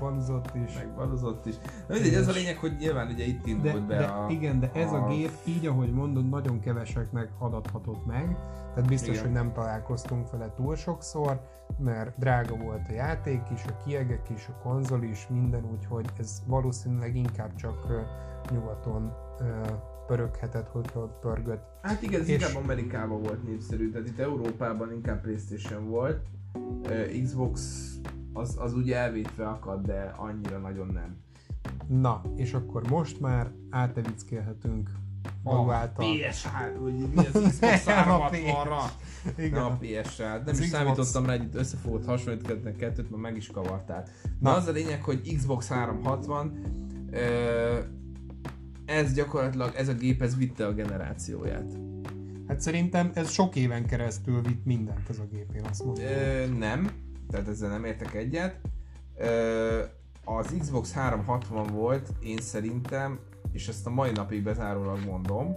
Banuzott is. Meg banuzott is. Na, mindegy, ez a lényeg, hogy nyilván ugye itt indult be de, a... Igen, de ez a... a gép így, ahogy mondod, nagyon keveseknek adathatott meg. Tehát biztos, igen, hogy nem találkoztunk vele túl sokszor, mert drága volt a játék is, a kiegek is, a konzol is, minden, úgyhogy ez valószínűleg inkább csak nyugaton pöröghetett, hogyha ott pörgött. Hát igen, ez és... inkább Amerikában volt népszerű, tehát itt Európában inkább PlayStation volt, Xbox az, az ugye elvétve akad, de annyira nagyon nem. Na, és akkor most már átevickélhetünk magváltal. A pé es három, hogy mi az Xbox háromszázhatvanra? Igen. Na, a pé es három. Nem az is Xbox... számítottam rá, hogy itt összefogott hasonlítgatnak kettőt, mert meg is kavartál. Na, na, az a lényeg, hogy Xbox háromszázhatvan, ez gyakorlatilag, ez a gép, ez vitte a generációját. Hát szerintem ez sok éven keresztül vitt mindent ez a gép, én azt mondom. Ö, nem, tehát ezzel nem értek egyet. Ö, az Xbox háromszázhatvan volt, én szerintem, és ezt a mai napig bezárólag mondom,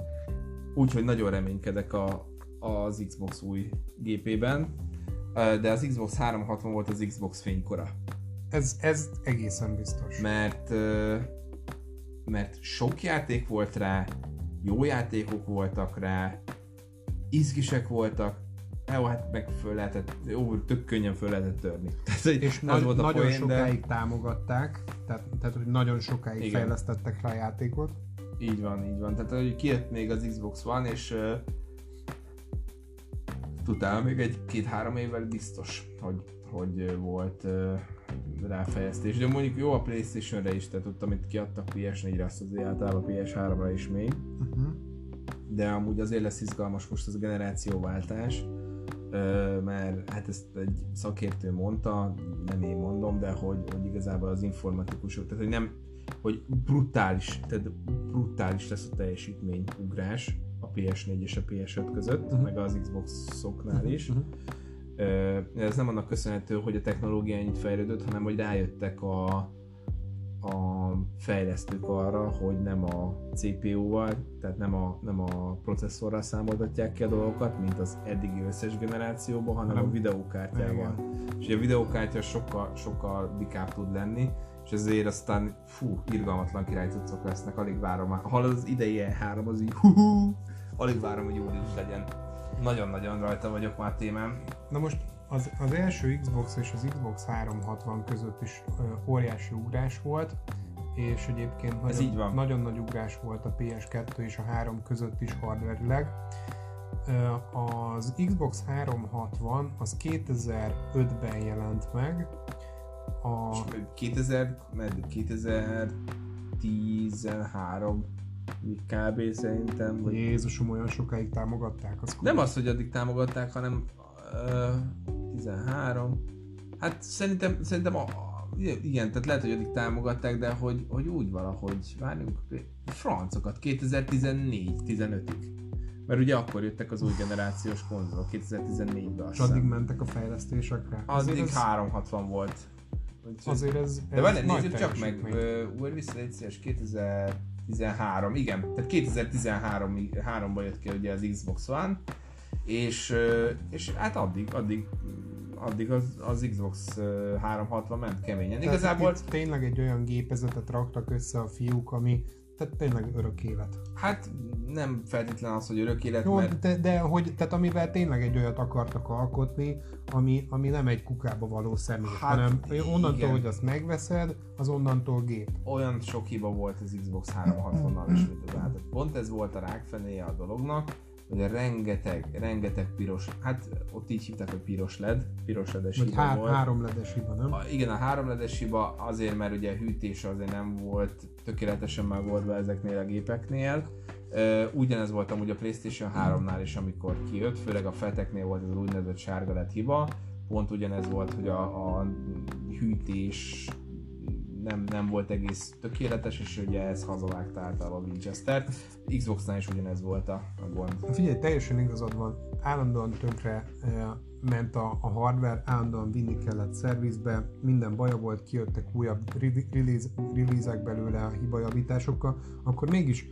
úgyhogy nagyon reménykedek a, az Xbox új gépében, de az Xbox háromszázhatvan volt az Xbox fénykora. Ez, ez egészen biztos. Mert, mert sok játék volt rá, jó játékok voltak rá, izgisek voltak, jó, hát meg föl lehetett, jó, tök könnyen föl lehetett törni. Tehát, és nagy, volt a nagyon poén, sokáig de... támogatták, tehát, tehát hogy nagyon sokáig, igen, fejlesztettek rá játékot. Így van, így van. Tehát hogy kijött még az Xbox One, és uh, utána még egy-két-három évvel biztos, hogy, hogy volt uh, ráfejlesztés. De mondjuk jó a PlayStation-re is, tehát ott, amit kiadtak pé es négyre, azt azért általában pé es háromra is még. Uh-huh. De amúgy azért lesz izgalmas most az a generációváltás, mert hát ezt egy szakértő mondta, nem én mondom, de hogy, hogy igazából az informatikusok, tehát hogy nem, hogy brutális, tehát brutális lesz a teljesítményugrás a pé es négy és a pé es öt között, uh-huh, meg az Xbox-oknál is. Uh-huh. Ez nem annak köszönhető, hogy a technológia ennyit fejlődött, hanem hogy rájöttek a, a fejlesztők arra, hogy nem a cé pé úval, tehát nem a, nem a processzorral számoltatják ki a dolgokat, mint az eddigi összes generációban, hanem nem, a videókártyával. Igen. És a videókártya sokkal, sokkal dikább tud lenni, és ezért aztán fú, irgalmatlan királycuccok lesznek, alig várom, ha az idei E három az így hú, hú, alig várom, hogy úgy is legyen. Nagyon-nagyon rajta vagyok már témám. Na most Az, az első Xbox és az Xbox háromszázhatvan között is ö, óriási ugrás volt, és egyébként nagyon, nagyon nagy ugrás volt a pé es kettő és a három között is hardware-ileg. Az Xbox háromszázhatvan az kétezer-ötben jelent meg. A... kétezer, kétezer-tizenhárom kb. Szerintem. Vagy... Jézusom, olyan sokáig támogatták. Az nem az, hogy addig támogatták, hanem tizenhárom. Hát szerintem, szerintem a, a, igen, tehát lehet, hogy addig támogatták, de hogy, hogy úgy valahogy, várjunk, francokat kétezer-tizennégy-tizenötig. Mert ugye akkor jöttek az új generációs konzolok, kétezer-tizennégyben azt. És addig mentek a fejlesztésekre. Addig ez... háromszázhatvan volt. Úgyhogy... Azért ez, ez de vele nézzük csak meg, újra vissza egy szíves kétezer-tizenhárom, igen, tehát kétezer-tizenháromban jött ki ugye az Xbox One, és, és hát addig, addig, addig az, az Xbox háromszázhatvan ment keményen. Tehát igazából tényleg egy olyan gépezetet raktak össze a fiúk, ami tehát tényleg örök élet. Hát nem feltétlen az, hogy örök élet, jó, mert... De, de hogy, tehát amivel tényleg egy olyat akartak alkotni, ami, ami nem egy kukába való személy, hát hanem onnantól, igen, hogy azt megveszed, az onnantól gép. Olyan sok hiba volt az Xbox háromszázhatvannal is, mint az által. Pont ez volt a rákfenéje a dolognak, ugye rengeteg, rengeteg piros, hát ott így hívták, hogy piros led, piros ledes hiba há- volt. Három ledes hiba, nem? A, igen, a három ledes hiba azért, mert ugye hűtése azért nem volt tökéletesen megoldva ezeknél a gépeknél. Ugyanez volt amúgy a PlayStation háromnál is, amikor kijött, főleg a feteknél volt ez az úgynevezett sárga led hiba. Pont ugyanez volt, hogy a, a hűtés nem, nem volt egész tökéletes, és ugye ez hazavágta általában a Winchester-t. Xboxnál is ugyanez volt a gond. Figyelj, teljesen igazad van, állandóan tönkre ment a, a hardware, állandóan vinni kellett szervizbe, minden baja volt, kijöttek újabb release, release-ek belőle a hibajavításokkal, akkor mégis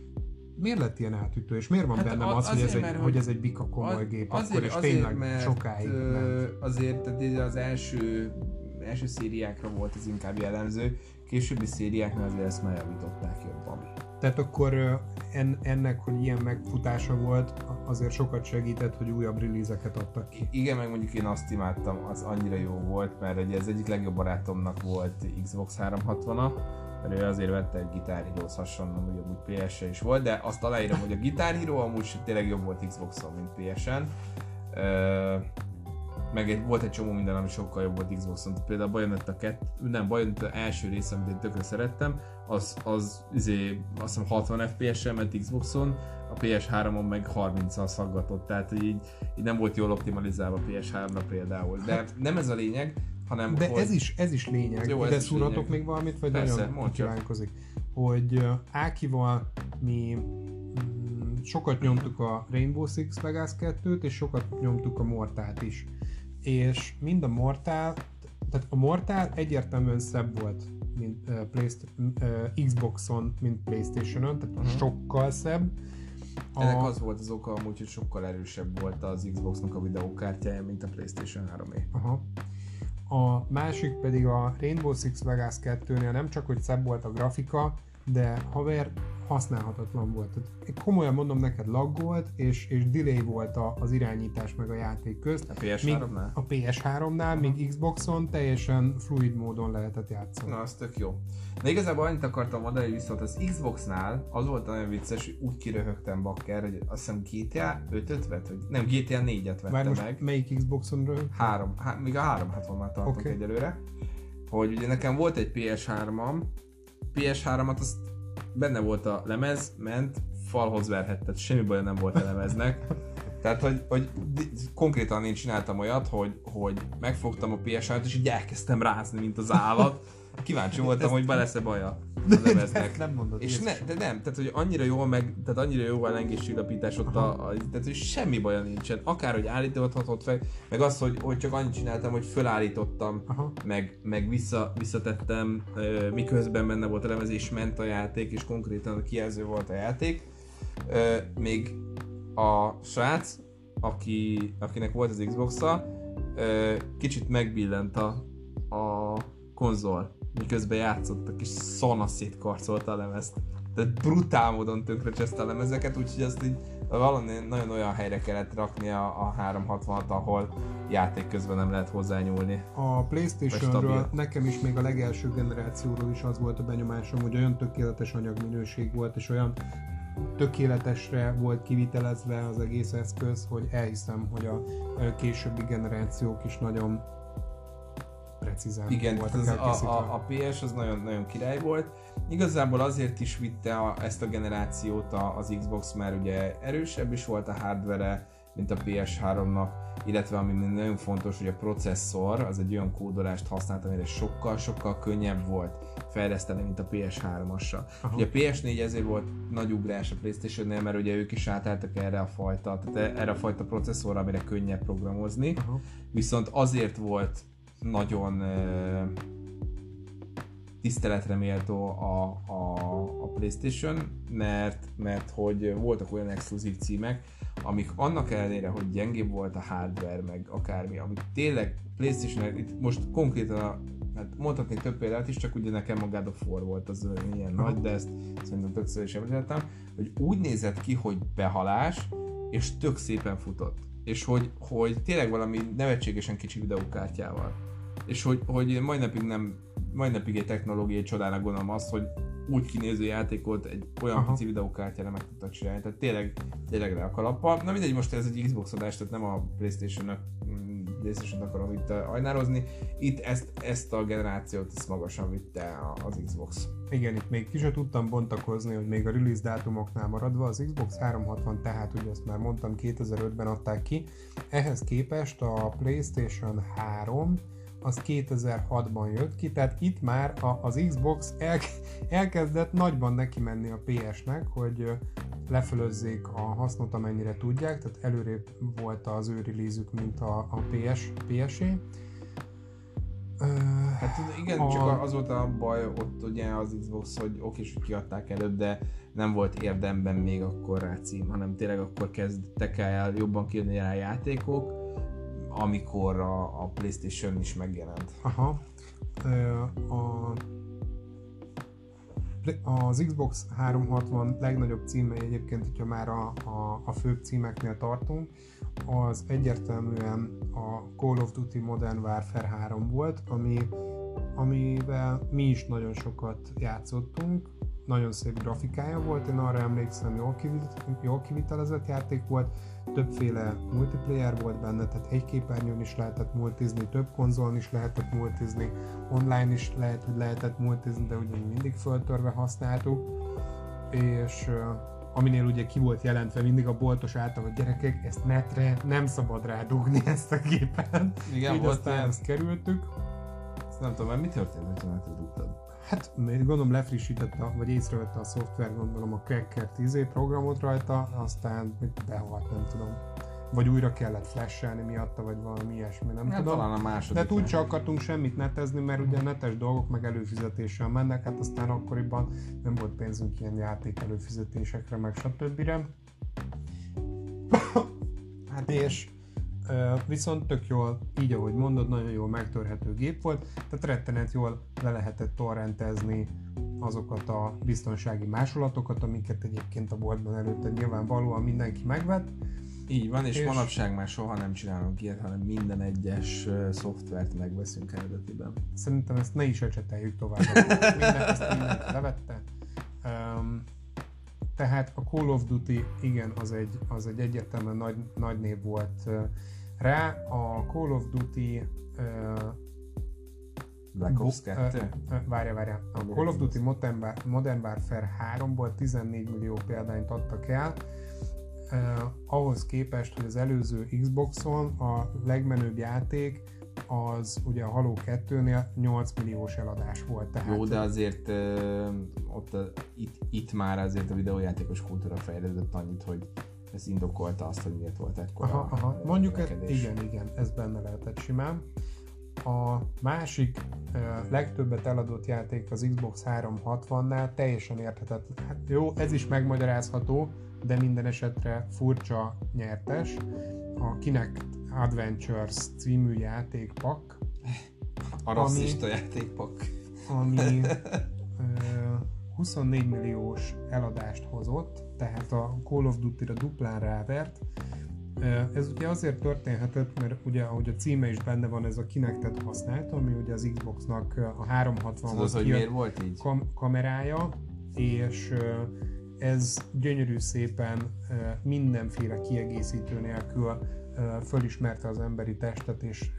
miért lett ilyen átütő, és miért van hát bennem az, az hogy, ez egy, hogy ez egy bika komoly gép, azért, akkor és azért, tényleg mert, sokáig ment. Azért, tehát az első, első szériákra volt ez inkább jellemző, későbbi szériáknál azért ezt már javították jobban. Tehát akkor en, ennek, hogy ilyen megfutása volt, azért sokat segített, hogy újabb release-eket adtak ki. Igen, meg mondjuk én azt imádtam, az annyira jó volt, mert ugye az egyik legjobb barátomnak volt Xbox háromhatvana, mert ő azért vette egy Guitar Hero-hoz hasonlóan, hogy amúgy pé es-e is volt, de azt aláírom, hogy a Guitar Hero amúgy tényleg jobb volt Xboxon, mint pé es-en. Meg volt egy csomó minden, ami sokkal jobb volt Xboxon, például Bayonetta kettő, nem, Bayonetta első része, amit én tökre szerettem, az, az izé, azt hiszem hatvan ef pé es-sel ment Xboxon, a pé es hármon meg harminc-al szaggatott, tehát így, így nem volt jól optimalizálva a pé es háromra például, de nem ez a lényeg, hanem de hogy... ez, is, ez is lényeg. Jó, ez de szúratok még valamit, vagy persze, nagyon kívánkozik. Hogy Ákival mi sokat nyomtuk a Rainbow Six Vegas kettőt, és sokat nyomtuk a Mortált is. És mind a Mortál, tehát a Mortál egyértelműen szebb volt mint uh, Playst- uh, Xboxon, mint PlayStation-on, tehát uh-huh. sokkal szebb. A... Ennek az volt az oka amúgy, hogy sokkal erősebb volt az Xboxnak a videókártyája, mint a PlayStation háromé. Aha. A másik pedig a Rainbow Six Vegas kettőnél nem csak, hogy szebb volt a grafika, de haver használhatatlan volt. Tehát, komolyan mondom, neked lag volt, és, és delay volt a, az irányítás meg a játék közt. A pé es háromnál? A pé es háromnál, uh-huh. Még Xboxon teljesen fluid módon lehetett játszani. Na, az tök jó. De igazából annyit akartam mondani, hogy viszont az Xboxnál az volt nagyon vicces, hogy úgy kiröhögtem bakker, hogy azt hiszem G T A ötöt vett, vagy nem, G T A négyet vette Vár most meg. Melyik Xboxon röhögtem? Három, há- még a háromhatvannál tartok okay. Egyelőre. Hogy ugye nekem volt egy pé es hármam, pé es háromat azt benne volt a lemez, ment, falhoz verhetted, semmi baj nem volt a lemeznek. Tehát, hogy, hogy konkrétan én csináltam olyat, hogy, hogy megfogtam a pé es hármat, és így elkezdtem rázni, mint az állat. Kíváncsi voltam, hogy be lesz-e baja a lemeznek. Nem mondod, és ne, de nem, tehát, hogy annyira jól meg, tehát annyira jó a lengéscsillapítás ott, a, a, tehát, hogy semmi baja nincsen. Akárhogy állíthatott fel, meg az, hogy, hogy csak annyit csináltam, hogy fölállítottam, meg, meg vissza, visszatettem, miközben benne volt a lemez, és ment a játék, és konkrétan a kijelző volt a játék. Még a srác, aki, akinek volt az Xboxa, kicsit megbillent a, a konzol, miközben játszottak, és szanaszét karcolta a lemezt. Tehát brutál módon tönkre cseszte a lemezeket, úgyhogy azt így valami nagyon olyan helyre kellett rakni a, a háromhatvanat, ahol játék közben nem lehet hozzányúlni. A PlayStation-ről nekem is még a legelső generációról is az volt a benyomásom, hogy olyan tökéletes anyagminőség volt, és olyan tökéletesre volt kivitelezve az egész eszköz, hogy elhiszem, hogy a későbbi generációk is nagyon precízen igen, voltak elkészítve. A, a pé es az nagyon, nagyon király volt. Igazából azért is vitte a, ezt a generációt az Xbox, mert ugye erősebb is volt a hardware, mint a pé es háromnak, illetve ami nagyon fontos, hogy a processzor az egy olyan kódolást használt, amire sokkal-sokkal könnyebb volt fejleszteni, mint a pé es hármassal. Ugye a pé es négy ezért volt nagy ugrás a PlayStation-nél, mert ugye ők is átálltak erre a fajta, tehát erre a fajta processzorra, amire könnyebb programozni, aha. Viszont azért volt nagyon uh, tiszteletre méltó a, a, a PlayStation, mert, mert hogy voltak olyan exkluzív címek, amik annak ellenére, hogy gyengébb volt a hardware, meg akármi, amik tényleg PlayStation, itt most konkrétan a, hát mondhatnék több példát is, csak ugye nekem a God of War volt az ilyen nagy, de ezt szerintem többször is említettem, hogy úgy nézett ki, hogy behalás, és tök szépen futott. És hogy, hogy tényleg valami nevetségesen kicsi videókártyával. És hogy, hogy mai napig nem, mai napig egy technológiai csodának gondolom azt, hogy úgy kinéző játékot egy olyan pici videókártyára meg tudtak csinálni. Tehát tényleg, tényleg le a kalappal. Na mindegy, most ez egy Xbox adás, tehát nem a PlayStation-nak, PlayStation-t akarom itt ajnározni. Itt ezt, ezt a generációt ezt magasan vitte az Xbox. Igen, itt még ki sem tudtam bontakozni, hogy még a release dátumoknál maradva az Xbox háromhatvan, tehát ugye ezt már mondtam, kétezer-ötben adták ki. Ehhez képest a PlayStation három az kétezer-hatban jött ki, tehát itt már az Xbox elkezdett nagyban neki menni a pé es-nek, hogy lefölözzék a hasznot, amennyire tudják, tehát előrébb volt az ő release-ük, mint a pé es-é. Hát igen, a... csak az volt a baj ott ugye az Xbox, hogy oké, és kiadták előbb, de nem volt érdemben még akkor rá cím, hanem tényleg akkor kezdtek el jobban kijönni rá játékok, amikor a, a PlayStation is megjelent. Aha. A... Az Xbox háromszázhatvan legnagyobb címei egyébként, hogyha már a, a, a főbb címeknél tartunk, az egyértelműen a Call of Duty Modern Warfare három volt, ami, amivel mi is nagyon sokat játszottunk, nagyon szép grafikája volt, én arra emlékszem, jól, kivit, jól kivitelezett játék volt, többféle multiplayer volt benne, tehát egy képernyőn is lehetett multizni, több konzolon is lehetett multizni, online is lehet, hogy lehetett multizni, de ugye mindig föltörve használtuk, és aminél ugye ki volt jelentve mindig a boltos által, hogy gyerekek, ezt netre nem szabad rádugni ezt a képen. Igen, így volt, aztán ezt kerültük. Ezt nem tudom, mi történt, hogy netre dugtad? Hát gondolom lefrissítette, vagy észrevette a szoftver, gondolom a Cracker tíz programot rajta, aztán behalt, nem tudom. Vagy újra kellett flashelni miatta, vagy valami ilyesmi, nem hát, tudom. Talán a második. De úgy sem akartunk semmit netezni, mert ugye netes dolgok meg előfizetéssel mennek, hát aztán akkoriban nem volt pénzünk ilyen játék előfizetésekre, meg stb. Hát és viszont tök jól, így ahogy mondod, nagyon jól megtörhető gép volt, tehát rettenet jól le lehetett torrentezni azokat a biztonsági másolatokat, amiket egyébként a boltban előtte nyilvánvalóan mindenki megvett. Így van, és, és manapság már soha nem csinálunk ilyet, hanem minden egyes uh, szoftvert megveszünk eredetiben. Szerintem ezt ne is öcseteljük tovább, minden, ezt mindenki levette. Um, tehát a Call of Duty, igen, az egy, az egy egyértelműen nagy, nagy név volt uh, rá. A Call of Duty... Uh, Black Ops kettő? Várja, várja. A Call of Duty Modern Warfare háromból tizennégy millió példányt adtak el, Uh, ahhoz képest, hogy az előző Xboxon a legmenőbb játék az ugye a Halo kettőnél nyolc milliós eladás volt. Tehát jó, de azért uh, ott a, itt, itt már azért a videójátékos kultúra fejlődött annyit, hogy ez indokolta azt, hogy miért volt ekkora. Aha, aha. Mondjuk ez, igen, igen, ez benne lehetett simán. A másik uh, legtöbbet eladott játék az Xbox háromszázhatvannál teljesen érthetetlen. Hát jó, ez is megmagyarázható, de minden esetre furcsa nyertes. A Kinect Adventures című játékpak. A rasszista játékpak. Ami huszonnégy milliós eladást hozott, tehát a Call of Duty-ra duplán rávert. Ez ugye azért történhetett, mert ugye ahogy a címe is benne van, ez a Kinectet használta, ami ugye az Xboxnak a háromszázhatvan kam- kamerája, és ez gyönyörű szépen mindenféle kiegészítő nélkül fölismerte az emberi testet, és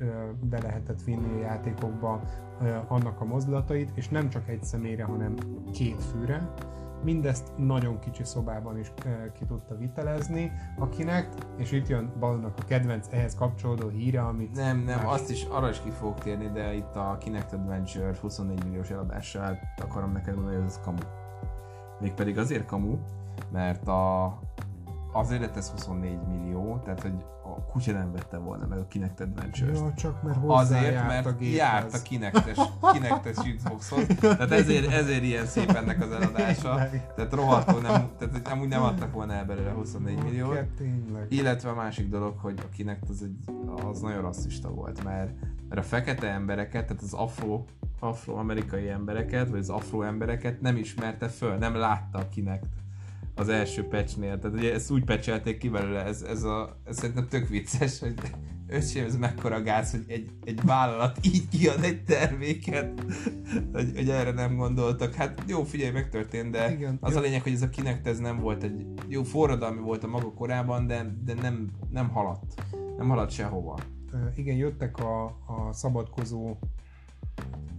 be lehetett vinni a játékokba annak a mozdulatait, és nem csak egy személyre, hanem két főre. Mindezt nagyon kicsi szobában is ki tudta vitelezni a Kinect, és itt jön Balnak a kedvenc ehhez kapcsolódó híre, amit... Nem, nem, más... azt is, arra is ki fogok térni, de itt a Kinect Adventure huszonnégy milliós eladással akarom neked mondani, hogy ez kamu. Mégpedig azért kamu, mert a, azért lett ez huszonnégy millió, tehát hogy a kutya nem vette volna meg a Kinect Adventures-t. Jó, csak mert azért, mert a járt a Kinectes, Kinectes Xboxhoz, tehát ezért, ezért ilyen szép ennek az eladása, tehát rohadtul nem, tehát amúgy nem adtak volna el belőle huszonnégy milliót. Illetve a másik dolog, hogy a Kinect az, egy, az nagyon rasszista volt, mert, mert a fekete embereket, tehát az afro, afroamerikai embereket, vagy az afro embereket nem ismerte föl, nem látta a Kinect az első patchnél. Tehát ugye ezt úgy patchelték ki belőle, ez, ez, a, ez szerintem tök vicces, hogy öcsém, ez mekkora gáz, hogy egy, egy vállalat így kiad egy terméket, hogy, hogy erre nem gondoltak. Hát jó, figyelj, megtörtént, de igen, az jó. A lényeg, hogy ez a Kinect ez nem volt egy jó forradalmi volt a maga korában, de, de nem, nem haladt. Nem haladt sehova. Igen, jöttek a, a szabadkozó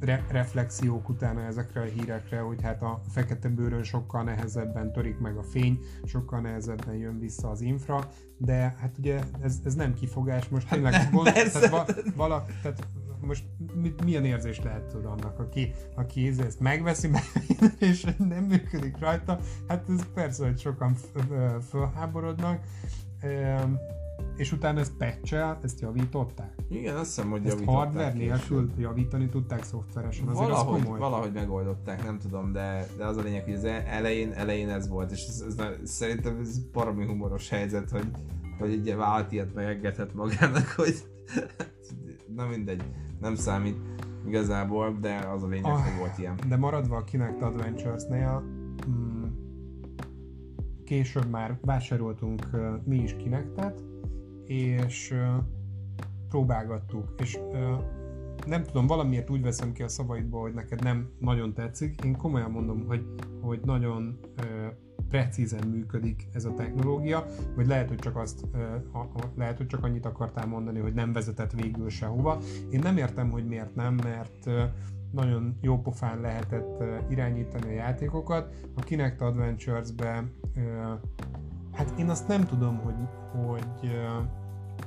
Re- reflexiók utána ezekre a hírekre, hogy hát a fekete bőrön sokkal nehezebben törik meg a fény, sokkal nehezebben jön vissza az infra, de hát ugye ez, ez nem kifogás, most tényleg hát gond, tehát, va- vala, tehát most milyen érzést lehet tudni annak, aki, aki ezt megveszi, megveszi, és nem működik rajta, hát ez persze, hogy sokan fölháborodnak, és utána ezt patch-el, ezt javították. Igen, azt hiszem, hogy ezt javították. Ezt hardware nélkül javítani tudták szoftveresen, azért valahogy, az komoly. Valahogy megoldották, nem tudom, de, de az a lényeg, hogy az elején, elején ez volt, és ez, ez, szerintem ez baromi humoros helyzet, hogy, hogy egy vált ilyet megengedhet magának, hogy na mindegy, nem számít igazából, de az a lényeg, ah, hogy volt ilyen. De maradva a Kinect Adventures-nél, mm, később már vásároltunk uh, mi is Kinectet, és uh, próbálgattuk, és uh, nem tudom, valamiért úgy veszem ki a szavaidból, hogy neked nem nagyon tetszik. Én komolyan mondom, hogy, hogy nagyon uh, precízen működik ez a technológia, vagy lehet, hogy csak azt, uh, lehet, hogy csak annyit akartál mondani, hogy nem vezetett végül sehova. Én nem értem, hogy miért nem, mert uh, nagyon jó pofán lehetett uh, irányítani a játékokat. A Kinect Adventures-be uh, hát én azt nem tudom, hogy, hogy uh,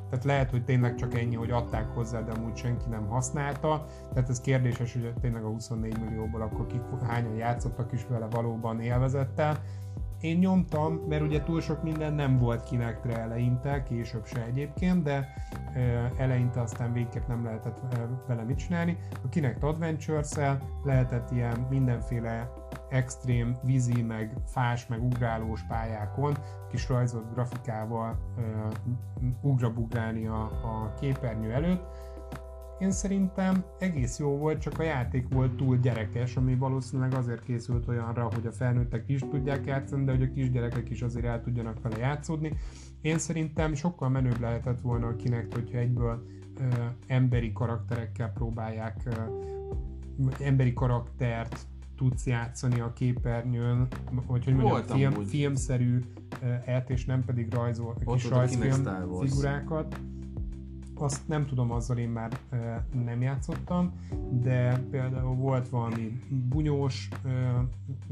tehát lehet, hogy tényleg csak ennyi, hogy adták hozzá, de amúgy senki nem használta. Tehát ez kérdéses, hogy tényleg a huszonnégy millióból akkor ki, hányan játszottak is vele valóban élvezettel. Én nyomtam, mert ugye túl sok minden nem volt Kinectre eleinte, később se egyébként, de eleinte aztán végképp nem lehetett vele mit csinálni. A Kinect Adventures-el lehetett ilyen mindenféle extrém, vízi, meg fás, meg ugrálós pályákon kis rajzolt grafikával ugrabugrálni a, a képernyő előtt. Én szerintem egész jó volt, csak a játék volt túl gyerekes, ami valószínűleg azért készült olyanra, hogy a felnőttek is tudják játszani, de hogy a kisgyerekek is azért el tudjanak vele játszódni. Én szerintem sokkal menőbb lehetett volna a Kinect, hogyha egyből ö, emberi karakterekkel próbálják, ö, emberi karaktert tudsz játszani a képernyőn, vagy hogy mondjam, film, filmszerű et, és nem pedig rajzol, kis rajzfilm figurákat. Azt nem tudom, azzal én már e, nem játszottam, de például volt valami bunyós e,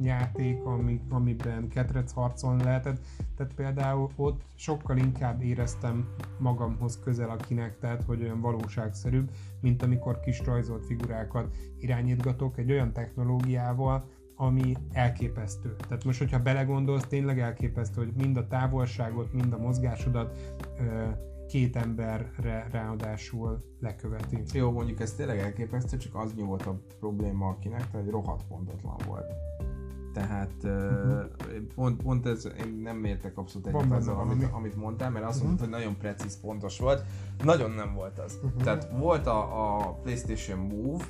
játék, ami, amiben ketrec harcon lehetett, tehát például ott sokkal inkább éreztem magamhoz közel a Kinectet, hogy olyan valóságszerűbb, mint amikor kis rajzolt figurákat irányítgatok egy olyan technológiával, ami elképesztő. Tehát most, hogyha belegondolsz, tényleg elképesztő, hogy mind a távolságot, mind a mozgásodat e, két emberre ráadásul leköveti. Jó, mondjuk ez tényleg elképesztő, csak az volt a probléma a Kinect, hogy rohadt pontatlan volt. Tehát uh-huh. pont, pont ez, én nem értek abszolút egyet azzal, amit, amit mondtál, mert azt mondtad, uh-huh. hogy nagyon precíz, pontos volt. Nagyon nem volt az. Uh-huh. Tehát volt a, a PlayStation Move,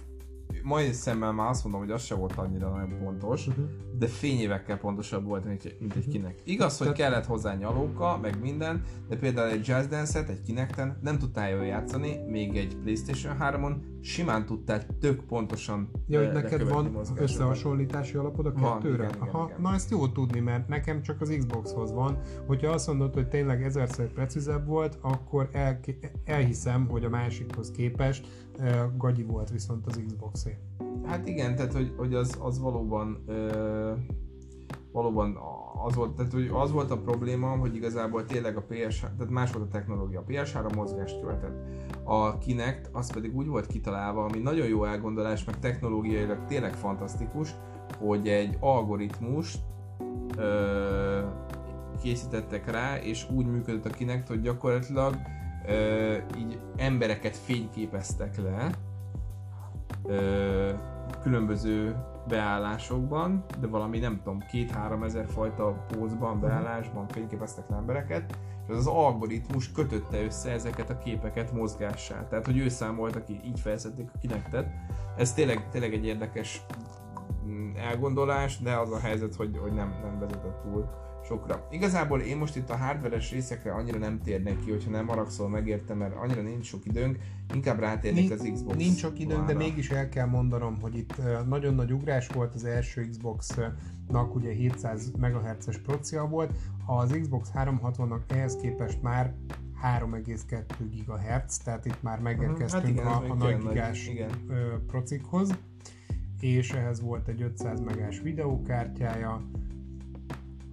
majd szemmel már azt mondom, hogy az se volt annyira nagyon pontos, uh-huh. de fényévekkel pontosabb volt, mint egy, mint egy Kinect. Igaz, hogy kellett hozzá nyalóka, meg minden, de például egy Jazz Dance-et, egy Kinecten nem tudtál jól játszani, még egy PlayStation hármon simán tudtál tök pontosan ja, hogy neked van összehasonlítási alapod a kettőre? Van, igen, Aha, igen, igen. Na ezt jó tudni, mert nekem csak az Xboxhoz van. Hogyha azt mondod, hogy tényleg ezerszer precízebb volt, akkor el, elhiszem, hogy a másikhoz képest gagyi volt viszont az Xboxé. Hát igen, tehát hogy, hogy az, az valóban ö, valóban az volt, tehát hogy az volt a probléma, hogy igazából tényleg a pé es három, tehát más volt a technológia, a pé es három mozgást követett. A Kinect az pedig úgy volt kitalálva, ami nagyon jó elgondolás, meg technológiailag tényleg fantasztikus, hogy egy algoritmust ö, készítettek rá, és úgy működött a Kinect, hogy gyakorlatilag Ö, így embereket fényképeztek le ö, különböző beállásokban, de valami nem tudom, két-három ezer fajta pózban, beállásban fényképeztek le embereket, és az az algoritmus kötötte össze ezeket a képeket mozgássá. Tehát, hogy ő számolta ki, így fejlesztették a Kinectet. Ez tényleg, tényleg egy érdekes elgondolás, de az a helyzet, hogy, hogy nem, nem vezetett túl sokra. Igazából én most itt a hardveres részekre annyira nem térnek ki, hogyha nem haragszol megértem, mert annyira nincs sok időnk, inkább rátérnék Ni- az Xbox. Nincs sok időnk, de mégis el kell mondanom, hogy itt nagyon nagy ugrás volt, az első Xboxnak ugye hétszáz megahertzes procia volt, az Xbox háromszázhatvannak ehhez képest már három egész kettő gigahertz, tehát itt már megérkeztünk hát igen, a, a nagy gigás igen. procikhoz, és ehhez volt egy ötszáz megás videókártyája,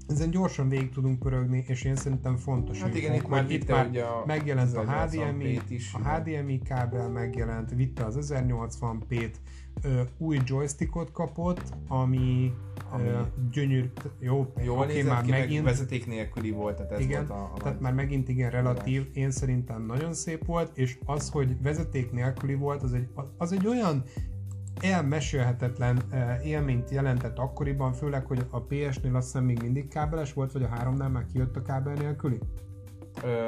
ezen gyorsan végig tudunk pörögni, és én szerintem fontos, hát igen, itt már, itt már a megjelent a há dé em i, is, a há dé em i kábel megjelent, vitte az ezernyolcvan pét, ö, új joystickot kapott, ami, ami ö, gyönyörű, jó, jól okay, nézett már ki, megint, meg vezeték nélküli volt, tehát ez igen, volt a, a tehát már megint igen relatív, írás. Én szerintem nagyon szép volt, és az, hogy vezeték nélküli volt, az egy, az egy olyan elmesélhetetlen élményt jelentett akkoriban, főleg, hogy a pé es-nél azt hiszem még mindig kábeles volt, vagy a háromnál már kijött a kábel nélküli? Ö,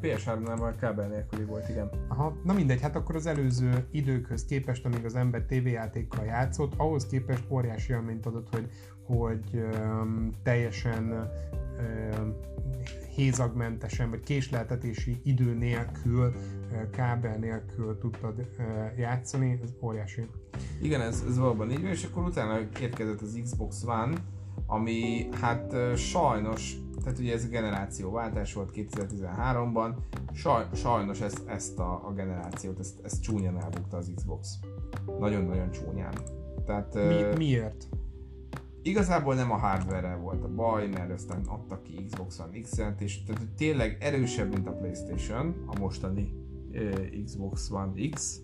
pé es háromnál már kábel nélküli volt, igen. Aha, na mindegy, hát akkor az előző időkhöz képest, amíg az ember tévéjátékkal játszott, ahhoz képest óriási élményt adott, hogy, hogy öm, teljesen öm, hézagmentesen, vagy késleltetési idő nélkül, kábel nélkül tudtad játszani, ez óriási. Igen, ez, ez valóban így van, és akkor utána érkezett az Xbox One, ami hát sajnos, tehát ugye ez a generációváltás volt kétezer-tizenháromban, saj, sajnos ezt, ezt a, a generációt, ezt, ezt csúnyán elbukta az Xbox. Nagyon-nagyon csúnyán. Tehát, Mi, miért? Igazából nem a hardware-rel volt a baj, mert aztán adtak ki Xbox One X-et, és tehát tényleg erősebb, mint a PlayStation, a mostani eh, Xbox One X,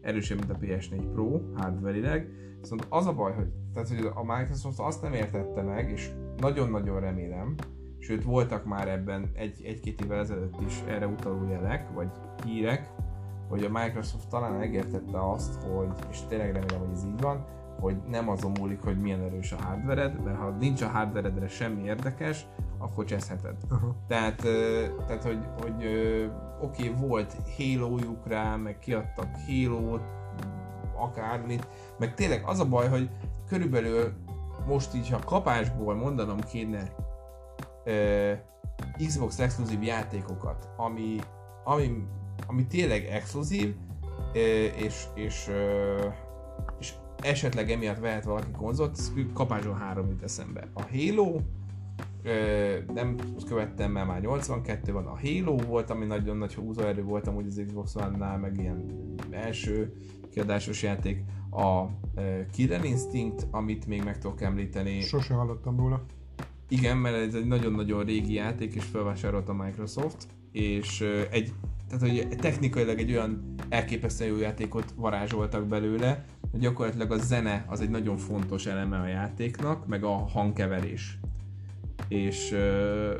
erősebb, mint a pé es négy Pro hardware-ileg, viszont az a baj, hogy, tehát, hogy a Microsoft azt nem értette meg, és nagyon-nagyon remélem, sőt voltak már ebben egy, egy-két évvel ezelőtt is erre utaló jelek, vagy hírek, hogy a Microsoft talán megértette azt, hogy, és tényleg remélem, hogy ez így van, hogy nem azon múlik, hogy milyen erős a hardvered, mert ha nincs a hardveredre semmi érdekes, akkor cseszheted. Uh-huh. Tehát, tehát, hogy, hogy oké, okay, volt Halo-juk rá, meg kiadtak Halo-t, akármit, meg tényleg az a baj, hogy körülbelül most így, ha kapásból mondanom kéne uh, Xbox exkluzív játékokat, ami, ami, ami tényleg exkluzív, uh, és, és, uh, és esetleg emiatt vehet valaki konzolt, kapáson három jut eszembe. A Halo, ö, nem követtem, mert már nyolcvankettő van, a Halo volt, ami nagyon nagy húzóerő volt amúgy az Xbox One-nál, meg ilyen első kiadásos játék. A ö, Killer Instinct, amit még meg tudok említeni. Sose hallottam róla. Igen, mert ez egy nagyon-nagyon régi játék, és felvásárolt a Microsoft, és ö, egy, tehát, hogy technikailag egy olyan elképesztően jó játékot varázsoltak belőle, hogy gyakorlatilag a zene az egy nagyon fontos eleme a játéknak, meg a hangkeverés. És euh,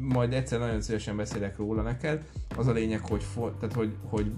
majd egyszer nagyon szívesen beszélek róla neked. Az a lényeg, hogy, for, tehát, hogy, hogy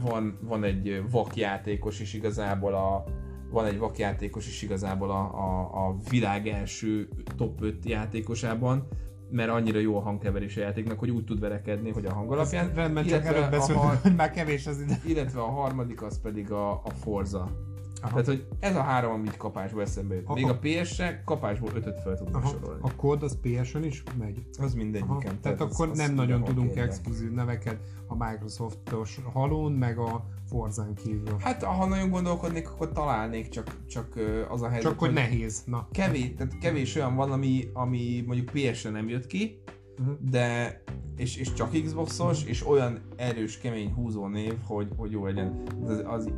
van, van egy vakjátékos, és igazából a van egy vakjátékos, és igazából a, a, a világ első top öt játékosában, mert annyira jó a hangkeverés a játéknak, hogy úgy tud verekedni, hogy a hang alapján. Rendben, csak előbb beszéltünk, hogy már kevés az ide. Illetve a harmadik az pedig a, a Forza. Aha. Tehát, hogy ez a három, amit kapásból eszembe jött. Még a pé es-re kapásból ötöt fel tudunk sorolni. A kód az pé es-en is megy? Az mindegyiken. Tehát, tehát az, akkor az nem az nagyon tudunk exkluzív neveket a Microsoft-os halón, meg a Forzán kívül. Hát, ha nagyon gondolkodnék, akkor találnék, csak, csak az a helyzet, csak hogy, hogy nehéz. Na. Kevés, tehát kevés olyan van, ami, ami mondjuk pé es-re nem jött ki, uh-huh. de és, és csak Xboxos, uh-huh. és olyan erős, kemény húzónév, hogy, hogy jó legyen. Az, az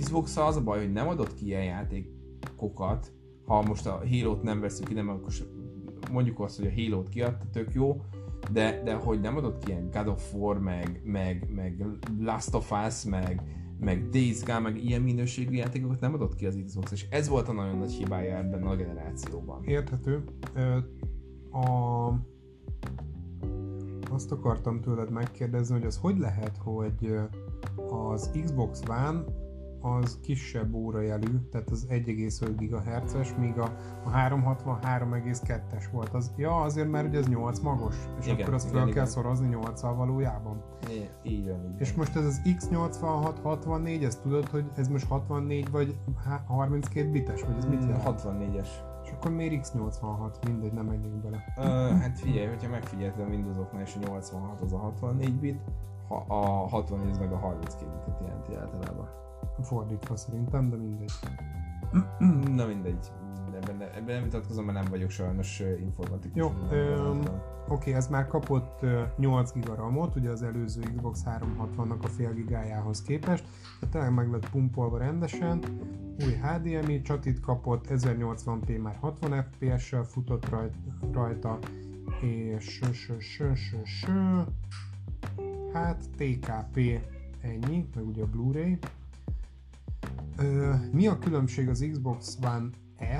Xbox-a az a baj, hogy nem adott ki ilyen játékokat, ha most a Halo-t nem veszük ki, nem, akkor mondjuk azt, hogy a Halo-t kiadta, tök jó, de, de hogy nem adott ki ilyen God of War, meg, meg, meg Last of Us, meg, meg Days Gone, meg ilyen minőségű játékokat nem adott ki az Xbox, és ez volt a nagyon nagy hibája ebben a generációban. Érthető. A... Azt akartam tőled megkérdezni, hogy az hogy lehet, hogy az Xbox One az kisebb órajelű, tehát az egy egész öt gigahertzes, míg a, a háromszázhatvan három egész kettes volt. Az, ja, azért mert ugye ez nyolc magos, és igen, akkor azt igen, fel igen. kell szorozni nyolccal valójában. Igen, így van, így van. És most ez az X nyolcvanhat hatvannégy, ezt tudod, hogy ez most hatvannégy vagy harminckét bites, vagy ez hmm, mit jelent? hatvannégyes. És akkor miért X nyolcvanhat? Mindegy, nem menjünk bele. Ö, hát figyelj, hogyha megfigyeltem a Windowsoknál, és a nyolcvanhat az a hatvannégy bit, ha a hatvannégy meg a harminckét bitet jelenti általában. Fordítva szerintem, de mindegy. Na mindegy. benne, ebben nem vitatkozom, mert nem vagyok sajnos informatikus. Jó, öm, oké, ez már kapott nyolc giga RAM-ot, ugye az előző Xbox háromszázhatvannak a fél gigájához képest, tehát tényleg meg lett pumpolva rendesen, új há dé em i csatit kapott, ezernyolcvan pé már hatvan ef pé es-sel futott rajta, és hát té ká pé ennyi, meg ugye a Blu-ray. Ö, mi a különbség az Xbox One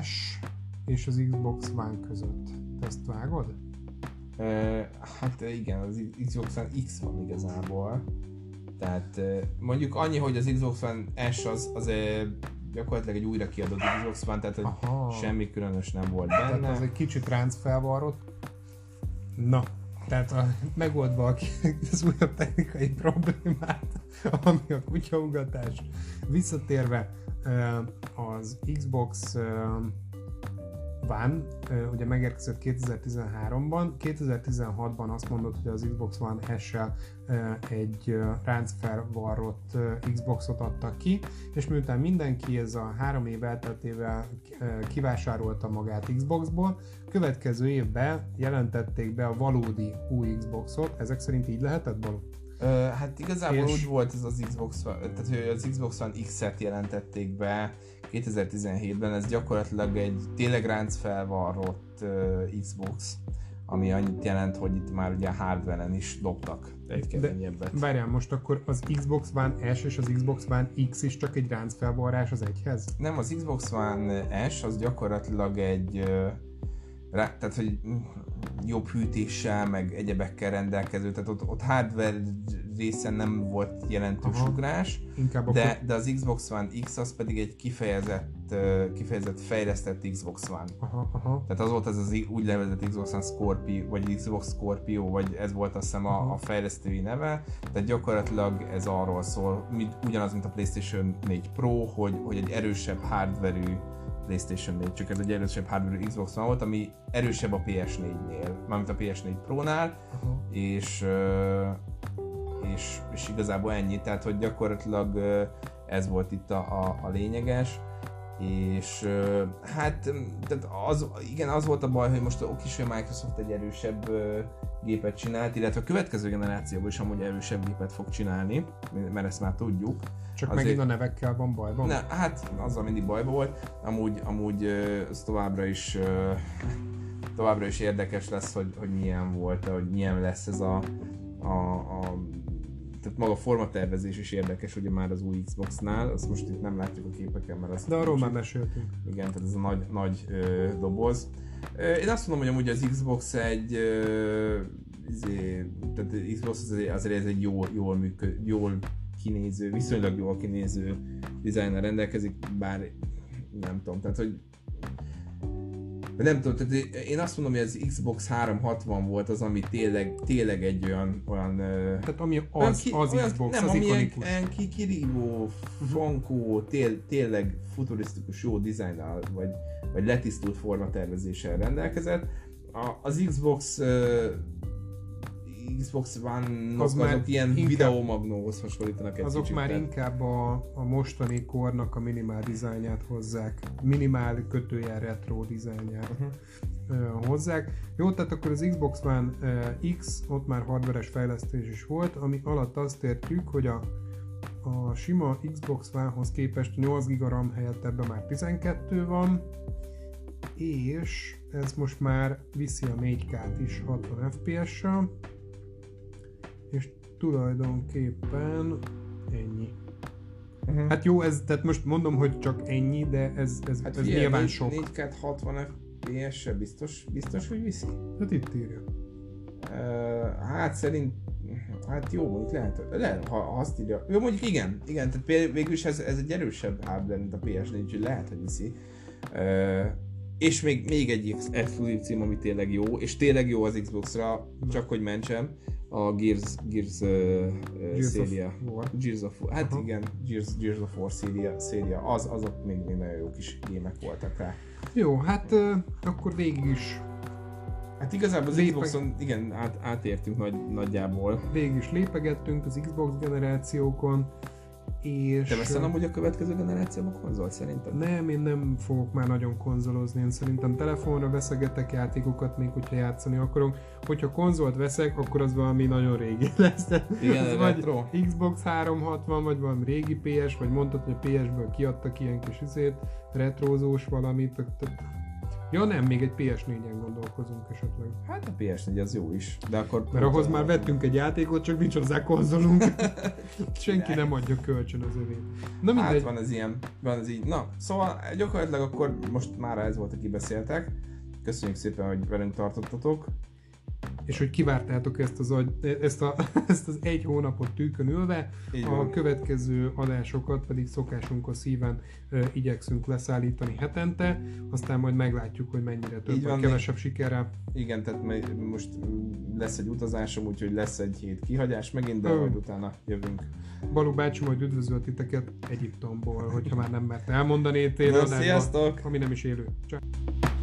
S és az Xbox One között? Te ezt vágod? Ö, hát igen, az Xbox One X van igazából. Tehát mondjuk annyi, hogy az Xbox One S az, az gyakorlatilag egy újra kiadott Xbox One, tehát aha, semmi különös nem volt benne. Tehát az egy kicsit ránc felvarrott. Na, tehát a, megoldva a, az újabb technikai problémát, ami a kutyaugatás. Visszatérve az Xbox One, ugye megérkezett kétezer-tizenháromban, kétezer-tizenhatban azt mondott, hogy az Xbox One S-sel egy ráncfelvarrott Xboxot adtak ki, és miután mindenki ez a három év elteltével kivásárolta magát Xboxból, következő évben jelentették be a valódi új Xboxot, ezek szerint így lehetett való? Hát igazából és... úgy volt ez az Xbox One, tehát hogy az Xbox One X-et jelentették be kétezer-tizenhétben, ez gyakorlatilag egy tényleg ráncfelvarrott uh, Xbox, ami annyit jelent, hogy itt már ugye a hardware-en is dobtak egy keményebbet. Várjál, most akkor az Xbox One S és az Xbox One X is csak egy ráncfelvarrás az egyhez? Nem, az Xbox One S az gyakorlatilag egy... Uh, rá, tehát, hogy jobb hűtéssel, meg egyebekkel rendelkező, tehát ott, ott hardware részen nem volt jelentős aha, ugrás, de, de az Xbox One X az pedig egy kifejezett, kifejezett fejlesztett Xbox One. Aha, aha. Tehát az volt az, az úgynevezett Xbox One Scorpio, vagy Xbox Scorpio, vagy ez volt azt hiszem a, a fejlesztői neve, tehát gyakorlatilag ez arról szól, mint, ugyanaz, mint a PlayStation négy Pro, hogy, hogy egy erősebb hardware-ű PlayStation négy, csak ez egy erősebb hardware Xbox One volt, ami erősebb a pé es négynél, mármint a pé es négy Pro-nál, uh-huh. és, és, és igazából ennyi, tehát hogy gyakorlatilag ez volt itt a, a, a lényeges, és hát tehát az, igen, az volt a baj, hogy most oké, hogy Microsoft egy erősebb gépet csinált, illetve a következő generációban is amúgy erősebb gépet fog csinálni, mert ezt már tudjuk. Csak azért... megint a nevekkel van bajban? Ne, hát azzal mindig bajban volt, amúgy, amúgy ez továbbra is, továbbra is érdekes lesz, hogy, hogy milyen volt, hogy milyen lesz ez a, a, a tehát maga a formatervezés is érdekes, ugye már az új Xboxnál, azt most itt nem látjuk a képeken, mert azt... De arról már meséltünk. Igen, tehát ez a nagy, nagy ö, doboz. Én azt mondom, hogy amúgy az Xbox egy... Ö, izé, tehát az Xbox azért, azért ez egy jól, jól, működ, jól kinéző, viszonylag jól kinéző dizájnnal rendelkezik, bár nem tudom, tehát hogy... Nem tudom, tehát én azt mondom, hogy az Xbox háromszázhatvan volt az, ami tényleg, tényleg egy olyan... olyan tehát ami az, ki, az olyan, Xbox, nem, az ami ikonikus. Nem, ami kirívó, frankó, tél, tényleg futurisztikus jó dizájnnal, vagy, vagy letisztult formatervezéssel rendelkezett. A, az Xbox... Uh, Xbox One-nak az azok ilyen inkább, videómagnóhoz hasonlítanak egy azok kicsit. Azok már inkább a, a mostani kornak a minimál dizájnját hozzák. Minimál kötőjel retro dizájnját uh-huh. hozzák. Jó, tehát akkor az Xbox One uh, X, ott már hardveres fejlesztés is volt, ami alatt azt értjük, hogy a, a sima Xbox One-hoz képest nyolc giga RAM helyett ebben már tizenkettő van, és ez most már viszi a négy ká-t is hatvan ef pé es-sel. És tulajdonképpen ennyi. Uh-huh. Hát jó, ez, tehát most mondom, hogy csak ennyi, de ez, ez, hát ez nyilván négy, sok. négy ká-t hatvan ef pé es-sel biztos, biztos, hogy viszi? Hát itt írja. Uh, hát szerint, hát jó, mondjuk lehet, lehet ha, ha azt írja. Jó, mondjuk igen, igen, tehát végülis ez, ez egy erősebb hardware, mint a pé es négy, úgyhogy lehet, hogy viszi. Uh, és még, még egy exkluzív cím, ami tényleg jó, és tényleg jó az Xbox-ra, csak hogy mentsem. A Gears, Gears, uh, Gears széria. Of War. Gears of War. Hát aha. igen, Gears, Gears of War széria, széria. Az, azok még, még nagyon jó kis gémek voltak rá. Jó, hát uh, akkor végig is. Hát igazából az Lépeg... Xboxon, igen, át, átértünk nagy, nagyjából. Végig is lépegettünk az Xbox generációkon, És... Te veszel amúgy a következő generációban konzol szerinted? Nem, én nem fogok már nagyon konzolozni, én szerintem telefonra veszegetek játékokat, még hogyha játszani akarok. Hogyha konzolt veszek, akkor az valami nagyon régi lesz. Igen, vagy Xbox háromszázhatvan, vagy valami régi pé es, vagy mondtad, hogy a pé esből kiadtak ilyen kis üzét, retrózós valamit. Ja nem, még egy pé es négyen gondolkozunk esetleg. Hát a pé es négy az jó is, de akkor... Mert ahhoz már vettünk egy játékot, csak nincs hozzá konzolunk. Senki nem adja kölcsön az övét. Na mindegy. Hát van ez ilyen, van ez így. Na, szóval gyakorlatilag akkor most már ez volt, aki beszéltek. Köszönjük szépen, hogy velünk tartottatok. És hogy kivártátok ezt az, ezt a, ezt az egy hónapot tűkön ülve, a következő adásokat pedig szokásunkhoz szíven e, igyekszünk leszállítani hetente, aztán majd meglátjuk, hogy mennyire több vagy kevesebb sikerrel. Igen, tehát most lesz egy utazásom, úgyhogy lesz egy hét kihagyás megint, de Ö. majd utána jövünk. Balú bácsi majd üdvözöl titeket Egyiptomból, hogyha már nem mert elmondané tél adásban, ami nem is élő. Csak.